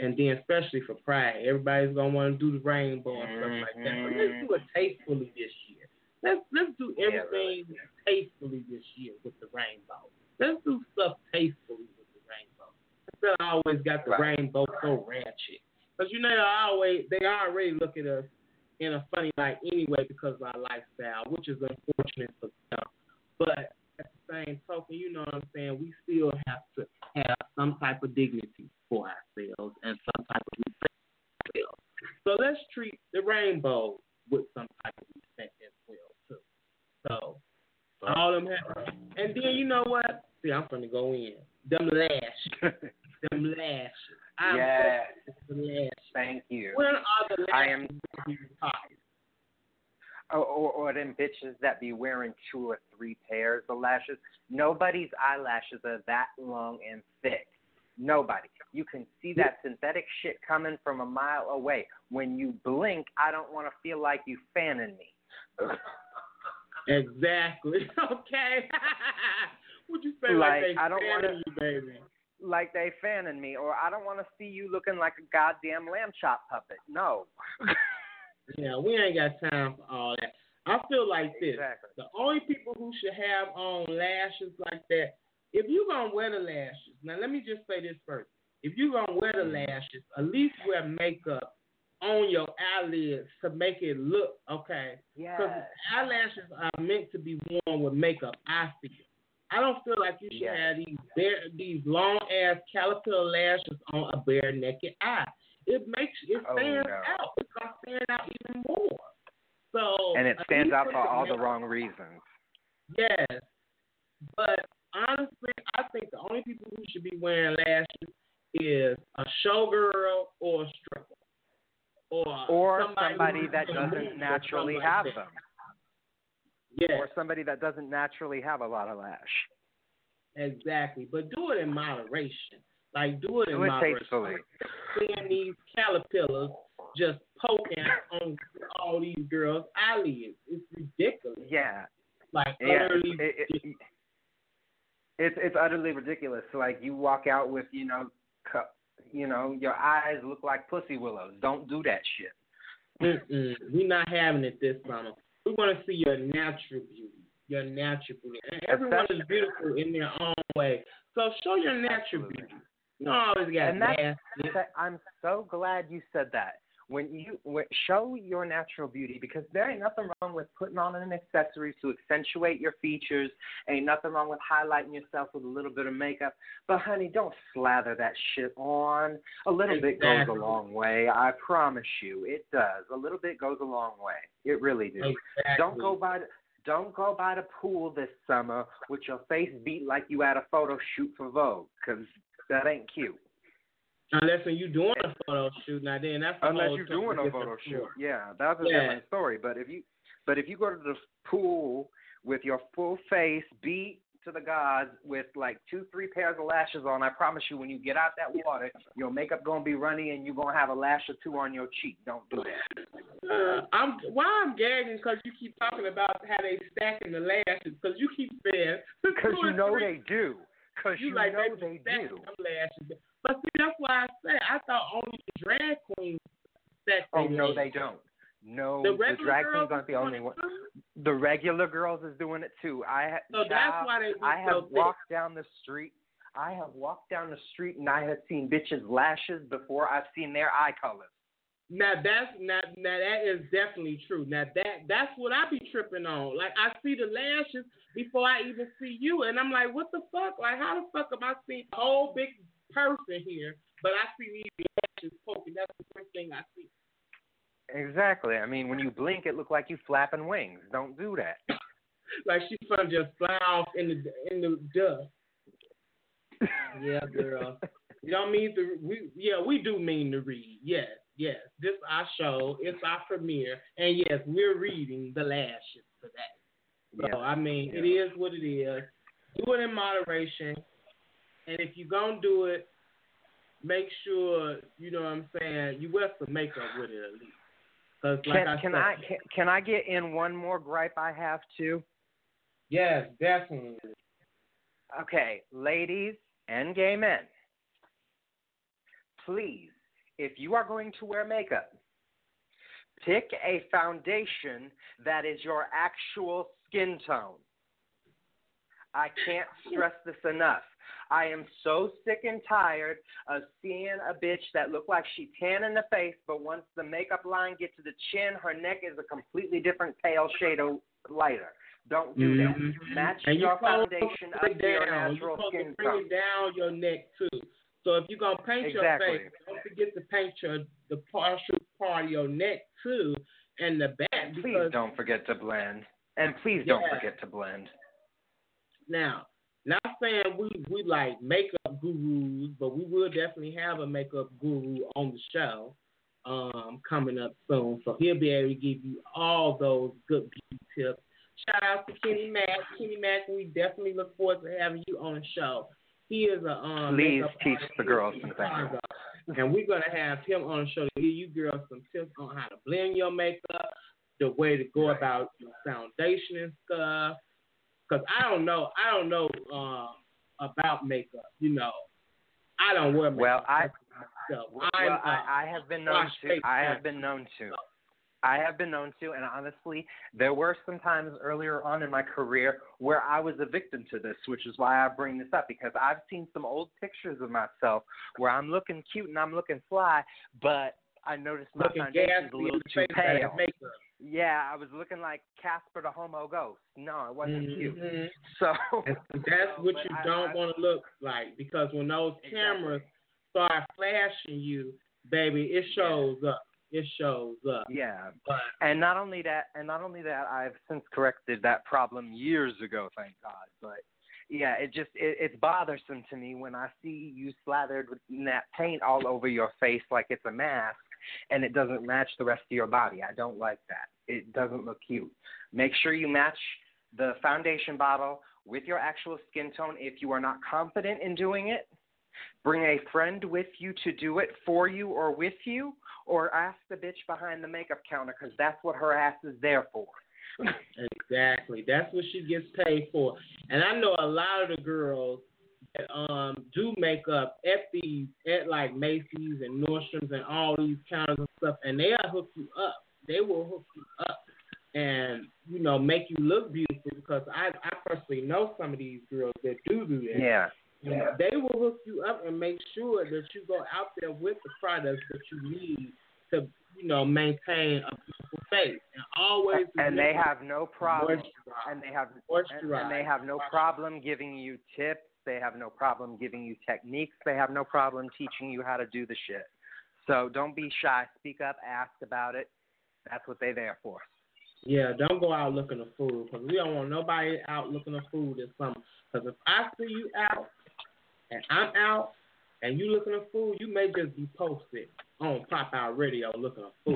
And then especially for Pride, everybody's going to want to do the rainbow and stuff like that. But let's do it tastefully this year. Let's do everything tastefully this year with the rainbow. Let's do stuff tastefully with the rainbow. Instead of always got the rainbow so ratchet. Because, you know, they already look at us in a funny light anyway because of our lifestyle, which is unfortunate for them. But at the same token, you know what I'm saying, we still have to have some type of dignity for ourselves and some type of respect for ourselves. So let's treat the rainbow with some type of respect as well. So, all them have, and then you know what? See, I'm finna go in. Them lashes. Yeah. Them lashes. Thank you. When are the lashes that you tired? Or them bitches that be wearing 2 or 3 pairs of lashes. Nobody's eyelashes are that long and thick. Nobody. You can see that synthetic shit coming from a mile away. When you blink, I don't want to feel like you fanning me. Exactly. Okay. Would you say like they fanning me, or I don't want to see you looking like a goddamn lamb chop puppet. No. Yeah, we ain't got time for all that. I feel like this. Exactly. The only people who should have on lashes like that, if you're going to wear the lashes, now let me just say this first. If you're going to wear the lashes, at least wear makeup on your eyelids to make it look okay. Because eyelashes are meant to be worn with makeup. I see it. I don't feel like you should have these long ass caterpillar lashes on a bare naked eye. It makes it stands out. It's gonna stand out even more. So and it stands out for all the wrong reasons. Yes, but honestly, I think the only people who should be wearing lashes is a showgirl or a stripper or somebody that doesn't naturally have them. Yes. Or somebody that doesn't naturally have a lot of lash. Exactly. But do it in moderation. Like, do it in moderation. Tastefully. Seeing these caterpillars just poking on all these girls' eyelids. It's ridiculous. Yeah. Like, utterly ridiculous. It's utterly ridiculous. Like, you walk out with, your eyes look like pussy willows. Don't do that shit. We're not having it this summer. We want to see your natural beauty. Your natural beauty. And everyone is beautiful in their own way. So show your natural beauty. You don't always got that. I'm so glad you said that. When show your natural beauty, because there ain't nothing wrong with putting on an accessory to accentuate your features. Ain't nothing wrong with highlighting yourself with a little bit of makeup. But, honey, don't slather that shit on. A little bit goes a long way. I promise you. It does. A little bit goes a long way. It really does. Exactly. Don't go by the pool this summer with your face beat like you had a photo shoot for Vogue, because that ain't cute. Unless when you're doing a photo shoot, now then that's a unless you're doing a photo shoot, that's a different story. But if you go to the pool with your full face beat to the gods with like 2-3 pairs of lashes on, I promise you, when you get out that water, your makeup gonna be runny and you're gonna have a lash or two on your cheek. Don't do that. I'm gagging because you keep talking about how they stacking the lashes, because you keep saying because you know three. They do. Because you like, know they do. But see, that's why I said I thought only the drag queens stack their lashes. Oh, no, they don't. No, the drag queens aren't the only one. The regular girls is doing it, too. That's why they do I have walked down the street, and I have seen bitches' lashes before I've seen their eye colors. Now that is definitely true. Now that's what I be tripping on. Like, I see the lashes before I even see you, and I'm like, what the fuck? Like, how the fuck am I seeing a whole big person here, but I see these lashes poking? That's the first thing I see. Exactly. I mean, when you blink, it look like you flapping wings. Don't do that. Like she's gonna just fly off in the dust. Yeah, girl. You don't mean to. We do mean to read. Yes. Yes, this is our show. It's our premiere. And, yes, we're reading the lashes today. So, it is what it is. Do it in moderation. And if you're going to do it, make sure, you know what I'm saying, you wear some makeup with it at least. Cause can I get in one more gripe I have, too? Yes, definitely. Okay, ladies and gay men, please. If you are going to wear makeup, pick a foundation that is your actual skin tone. I can't stress this enough. I am so sick and tired of seeing a bitch that look like she tan in the face, but once the makeup line gets to the chin, her neck is a completely different pale shade of lighter. Don't do that. Match your foundation up to your natural skin tone. Bring it down your neck, too. So if you're going to paint your face, don't forget to paint the partial part of your neck, too, and the back. Please don't forget to blend. And please don't forget to blend. Now, not saying we like makeup gurus, but we will definitely have a makeup guru on the show coming up soon. So he'll be able to give you all those good beauty tips. Shout out to Kenny Mack. Kenny Mack, we definitely look forward to having you on the show. He is a please teach the girls some things. And we're going to have him on the show to give you girls some tips on how to blend your makeup, the way to go about your foundation and stuff. Because I don't know about makeup, I don't wear makeup. I have been known to, and honestly, there were some times earlier on in my career where I was a victim to this, which is why I bring this up, because I've seen some old pictures of myself where I'm looking cute and I'm looking fly, but I noticed my foundation's a little too pale. Yeah, I was looking like Casper the Homo Ghost. No, it wasn't cute. So that's what you don't want to look like, because when those cameras start flashing you, baby, it shows up. It shows up. Yeah. But, and not only that, I've since corrected that problem years ago, thank God. But yeah, it's bothersome to me when I see you slathered in that paint all over your face like it's a mask, and it doesn't match the rest of your body. I don't like that. It doesn't look cute. Make sure you match the foundation bottle with your actual skin tone if you are not confident in doing it. Bring a friend with you to do it for you or with you, or ask the bitch behind the makeup counter, because that's what her ass is there for. Exactly. That's what she gets paid for. And I know a lot of the girls that do makeup at Macy's and Nordstrom's and all these counters and stuff, and they'll hook you up. They will hook you up and, you know, make you look beautiful, because I personally know some of these girls that do that. Yeah. Yeah. They will hook you up and make sure that you go out there with the products that you need to, you know, maintain a beautiful face, and always. And they have no problem. And they have no problem giving you tips. They have no problem giving you techniques. They have no problem teaching you how to do the shit. So don't be shy. Speak up. Ask about it. That's what they're there for. Yeah, don't go out looking a fool, because we don't want nobody out looking a fool this summer. Because if I see you out and I'm out and you looking a fool, you may just be posted on Pop Out Radio looking a fool.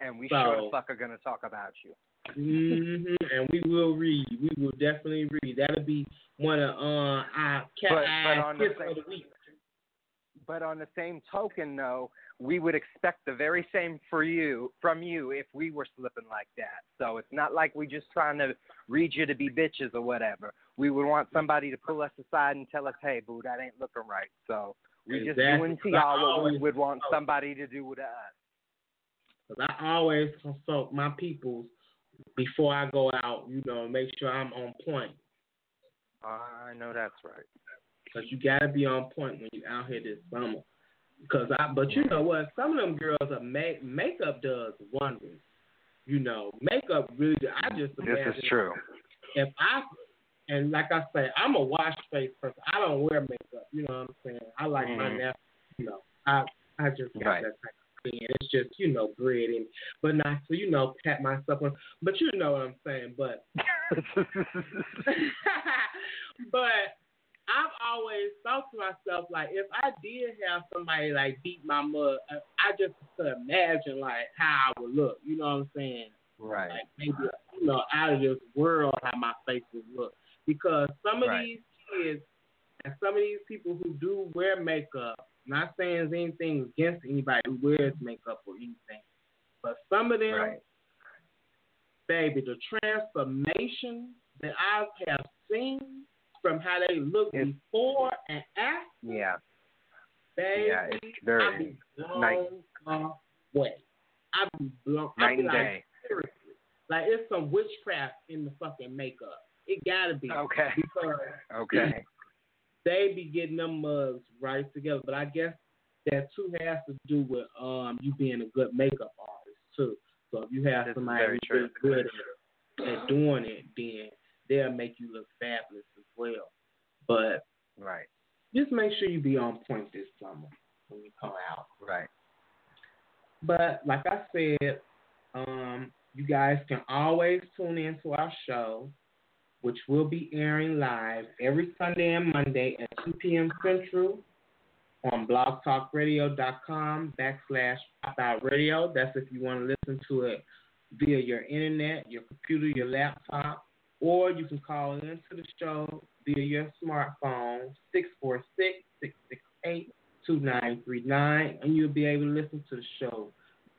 And we sure the fuck are going to talk about you. And we will read. We will definitely read. That'll be one of our cat-eyed tips of the week. But on the same token, though, we would expect the very same from you if we were slipping like that. So it's not like we're just trying to read you to be bitches or whatever. We would want somebody to pull us aside and tell us, hey, boo, that ain't looking right. So we just doing to y'all what we would want somebody to do to us. Because I always consult my peoples before I go out, you know, make sure I'm on point. I know that's right. Because you got to be on point when you're out here this summer. But you know what? Some of them girls are makeup does wonders. You know, makeup really. This is true. If and like I say, I'm a wash face person. I don't wear makeup. You know what I'm saying? I like my natural. You know, I just got that type of thing. It's just, you know, bread in, but not so, you know, pat myself on. But you know what I'm saying? But I've always thought to myself, like, if I did have somebody, like, beat my mug, I just could imagine, like, how I would look. You know what I'm saying? Right. Like, maybe, you know, out of this world, how my face would look. Because some of these kids and some of these people who do wear makeup, not saying there's anything against anybody who wears makeup or anything, but some of them, baby, the transformation that I have seen from how they look before and after, baby, it's very I'd be blown away. Seriously, like it's some witchcraft in the fucking makeup. It gotta be okay. They be getting them mugs right together, but I guess that too has to do with you being a good makeup artist too. So if you have somebody who's good at doing it, then they'll make you look fabulous as well. But just make sure you be on point this summer when you come out. Right. But like I said, you guys can always tune in to our show, which will be airing live every Sunday and Monday at 2 p.m. Central on blogtalkradio.com/popout radio. That's if you want to listen to it via your internet, your computer, your laptop. Or you can call into the show via your smartphone, 646-668-2939, and you'll be able to listen to the show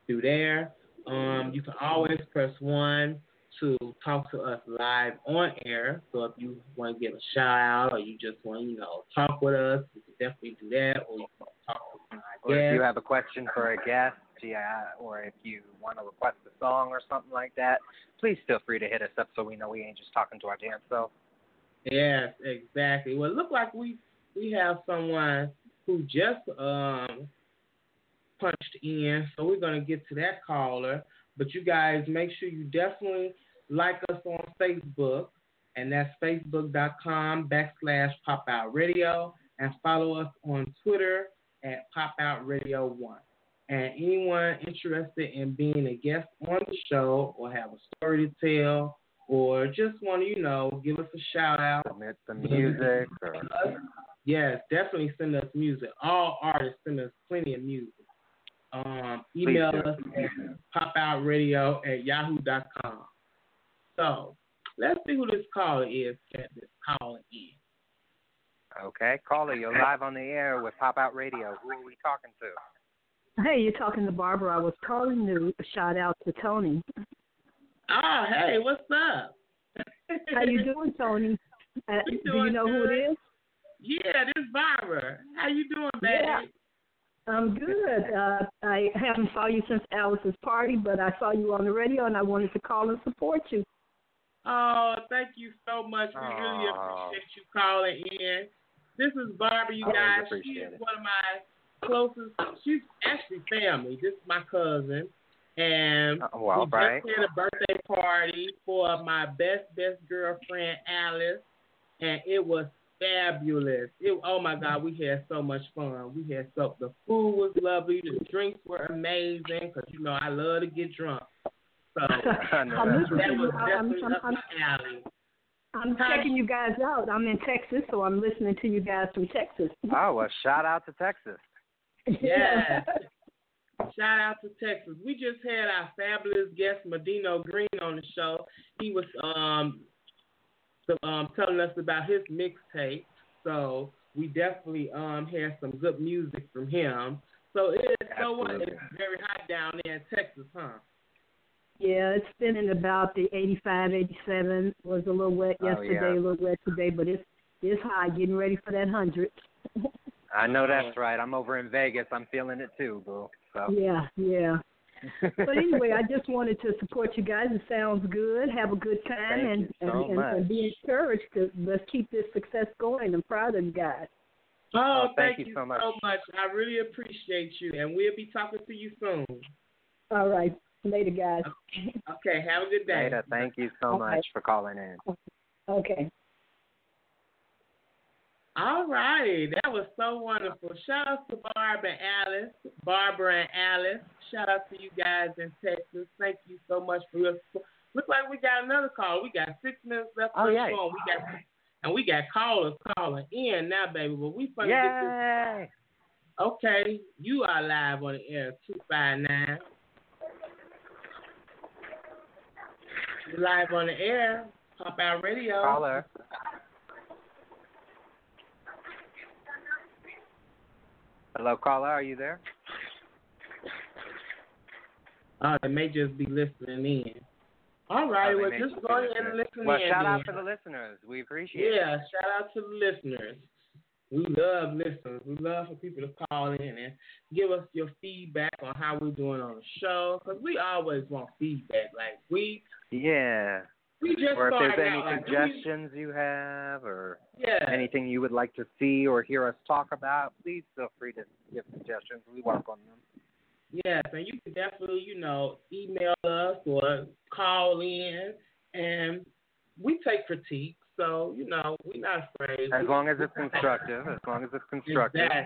through there. You can always press 1 to talk to us live on air. So if you want to give a shout-out or you just want to, you know, talk with us, you can definitely do that. Or you can talk to us. Or if you have a question for a guest. Yeah, or if you want to request a song or something like that, please feel free to hit us up so we know we ain't just talking to our damn self. Yes, exactly. Well, it looked like we have someone who just punched in, so we're going to get to that caller. But you guys, make sure you definitely like us on Facebook, and that's facebook.com/Pop Out Radio, and follow us on Twitter at Pop Out Radio 1. And anyone interested in being a guest on the show or have a story to tell or just want to, give us a shout out. Submit the music. Yes, definitely send us music. All artists send us plenty of music. Email us at popoutradio@yahoo.com. So let's see who this caller is that is calling in. Okay, caller, you're live on the air with Pop Out Radio. Who are we talking to? Hey, you're talking to Barbara. I was calling to shout out to Tony. Oh, hey, what's up? How you doing, Tony? Do you know who it is? Yeah, this is Barbara. How you doing, baby? Yeah, I'm good. I haven't saw you since Alice's party, but I saw you on the radio, and I wanted to call and support you. Oh, thank you so much. We really appreciate you calling in. This is Barbara, you guys. She is one of my closest, she's actually family. This is my cousin, and we just had a birthday party for my best girlfriend Alice, and it was fabulous. Oh my God, we had so much fun. The food was lovely, the drinks were amazing, because I love to get drunk. So I'm checking you guys out. I'm in Texas, so I'm listening to you guys from Texas. Oh, well, shout out to Texas. Yes. Shout out to Texas. We just had our fabulous guest Medino Green on the show. He was telling us about his mixtape. So we definitely had some good music from him. So it's very hot down there in Texas, huh? Yeah, it's been in about the 85, 87. Was a little wet yesterday, a little wet today, but it's high. Getting ready for that 100. I know that's right. I'm over in Vegas. I'm feeling it too, boo. So. Yeah. But anyway, I just wanted to support you guys. It sounds good. Have a good time. Thank you so much, and be encouraged. Let's keep this success going. I'm proud of you guys. Oh, thank you so much. I really appreciate you, and we'll be talking to you soon. All right. Later, guys. Okay. Have a good day. Later. Thank you so much for calling in. Okay. All right, that was so wonderful. Shout out to Barbara and Alice. Shout out to you guys in Texas. Thank you so much for your support. Looks like we got another call. We got 6 minutes left on the phone. We got callers calling in now, baby. But we finna get this. Okay, you are live on the air 259. You're live on the air. Pop Out Radio. Caller. Hello, caller. Are you there? They may just be listening in. All right. Well, just go ahead and listen in. Well, shout out to the listeners. We appreciate it. Yeah, shout out to the listeners. We love listeners. We love for people to call in and give us your feedback on how we're doing on the show, because we always want feedback. Like we just or if there's any suggestions you have or anything you would like to see or hear us talk about, please feel free to give suggestions. We work on them. Yes, and you can definitely, email us or call in. And we take critique, so, we're not afraid. As long as it's constructive. Exactly.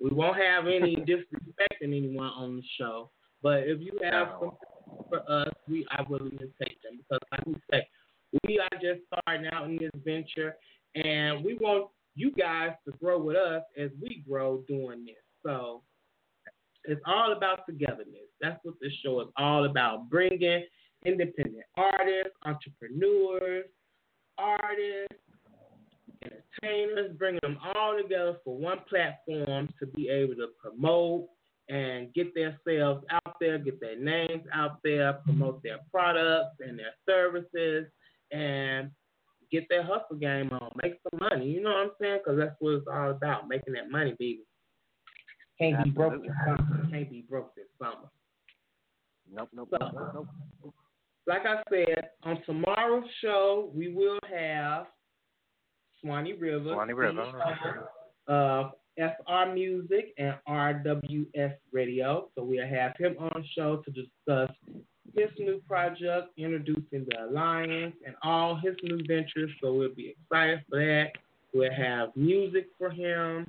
We won't have any disrespecting anyone on the show. But if you have something for us, we are willing to take them, because like we say, we are just starting out in this venture, and we want you guys to grow with us as we grow doing this. So it's all about togetherness. That's what this show is all about, bringing independent artists, entrepreneurs, artists, entertainers, bringing them all together for one platform to be able to promote and get themselves out there, get their names out there, promote their products and their services, and get their hustle game on, make some money. You know what I'm saying? Because that's what it's all about, making that money, baby. Can't be broke this summer. Nope. Like I said, on tomorrow's show, we will have Swanee Rivers. SR SR Music and RWS Radio. So we'll have him on the show to discuss his new project, Introducing the Alliance, and all his new ventures. So we'll be excited for that. We'll have music for him.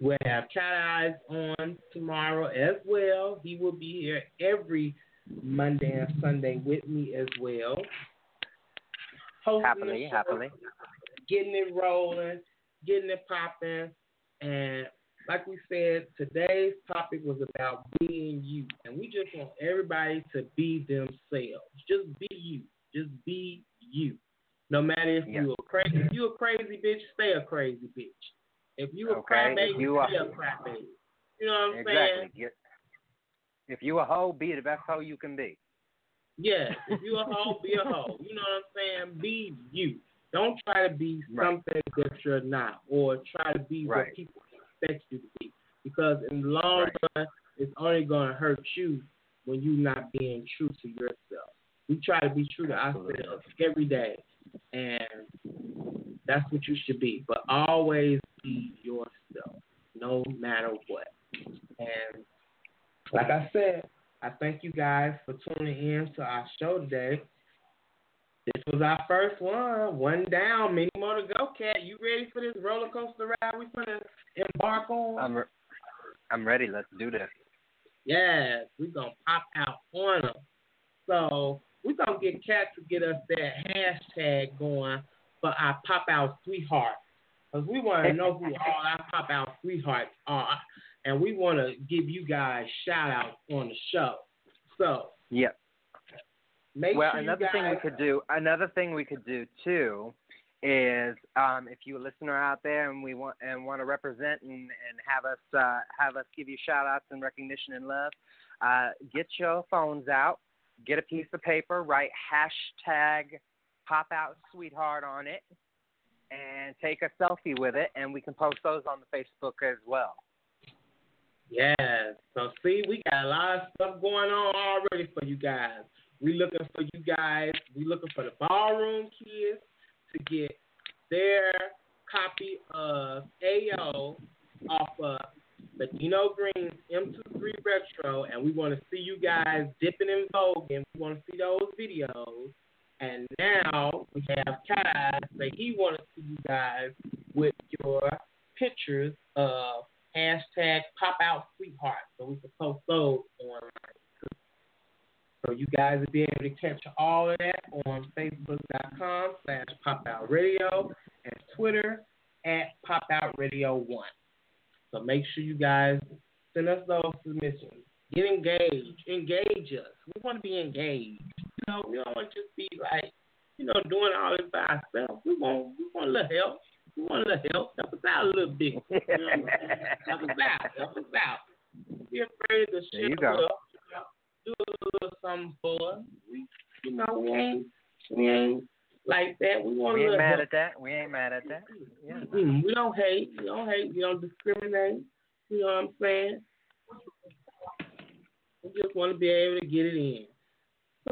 We'll have Cat-Eyes on tomorrow as well. He will be here every Monday and Sunday with me as well. Happily. Getting it rolling, getting it popping. And like we said, today's topic was about being you. And we just want everybody to be themselves. Just be you. Just be you. No matter if you're crazy. If you're a crazy bitch, stay a crazy bitch. If you're a crybaby, stay a crybaby. You know what I'm saying? Exactly. If you a hoe, be the best hoe you can be. Yes. If you a hoe, be a hoe. You know what I'm saying? Be you. Don't try to be something that you're not, or try to be what people expect you to be. Because in the long run, it's only going to hurt you when you're not being true to yourself. We try to be true to ourselves every day, and that's what you should be. But always be yourself, no matter what. And like I said, I thank you guys for tuning in to our show today. This was our first one. One down, many more to go, Cat. You ready for this roller coaster ride we're going to embark on? I'm ready. Let's do this. Yes, we're going to pop out on them. So we're going to get Cat to get us that hashtag going for our pop out sweethearts. Because we want to know who all our pop out sweethearts are. And we want to give you guys shout outs on the show. So, yeah. Another thing we could do too, is if you're a listener out there and want to represent and have us give you shout outs and recognition and love, get your phones out, get a piece of paper, write hashtag Pop Out Sweetheart on it, and take a selfie with it, and we can post those on the Facebook as well. Yes. So see, we got a lot of stuff going on already for you guys. We're looking for you guys. We're looking for the ballroom kids to get their copy of AO off of Medino Green's M23 Retro, and we want to see you guys dipping and voguing. We want to see those videos. And now we have Kai say he wants to see you guys with your pictures of hashtag Pop Out Sweetheart, so we can post those online. So you guys will be able to capture all of that on Facebook.com/Pop Out Radio and Twitter @Pop Out Radio 1. So make sure you guys send us those submissions. Get engaged. Engage us. We want to be engaged. You know, we don't want to just be like, you know, doing all this by ourselves. We want a little help. We want a little help. Help us out a little bit. You know what I'm saying? Help us out. Help us out. Don't be afraid to share with us. Do a little something for us. We ain't like that. We ain't mad at that. Yeah. We don't hate. We don't discriminate. You know what I'm saying? We just want to be able to get it in.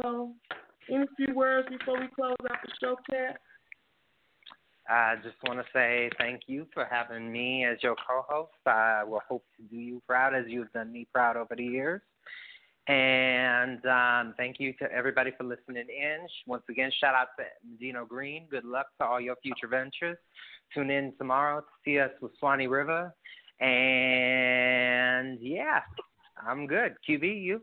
So, any few words before we close out the show, Cat? I just want to say thank you for having me as your co-host. I will hope to do you proud as you've done me proud over the years. And thank you to everybody for listening in. Once again, shout out to Medino Green. Good luck to all your future ventures. Tune in tomorrow to see us with Swanee River. And, yeah, I'm good. QB, you?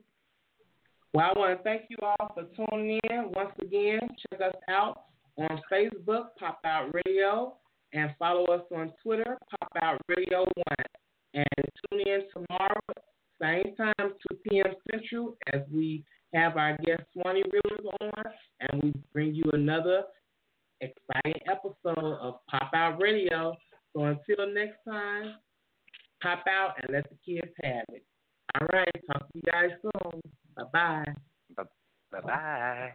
Well, I want to thank you all for tuning in. Once again, check us out on Facebook, Pop Out Radio, and follow us on Twitter, Pop Out Radio 1. And tune in tomorrow. Same time, 2 p.m. Central, as we have our guest Swanee Rivers on, and we bring you another exciting episode of Pop Out Radio. So until next time, pop out and let the kids have it. All right, talk to you guys soon. Bye-bye. Bye-bye.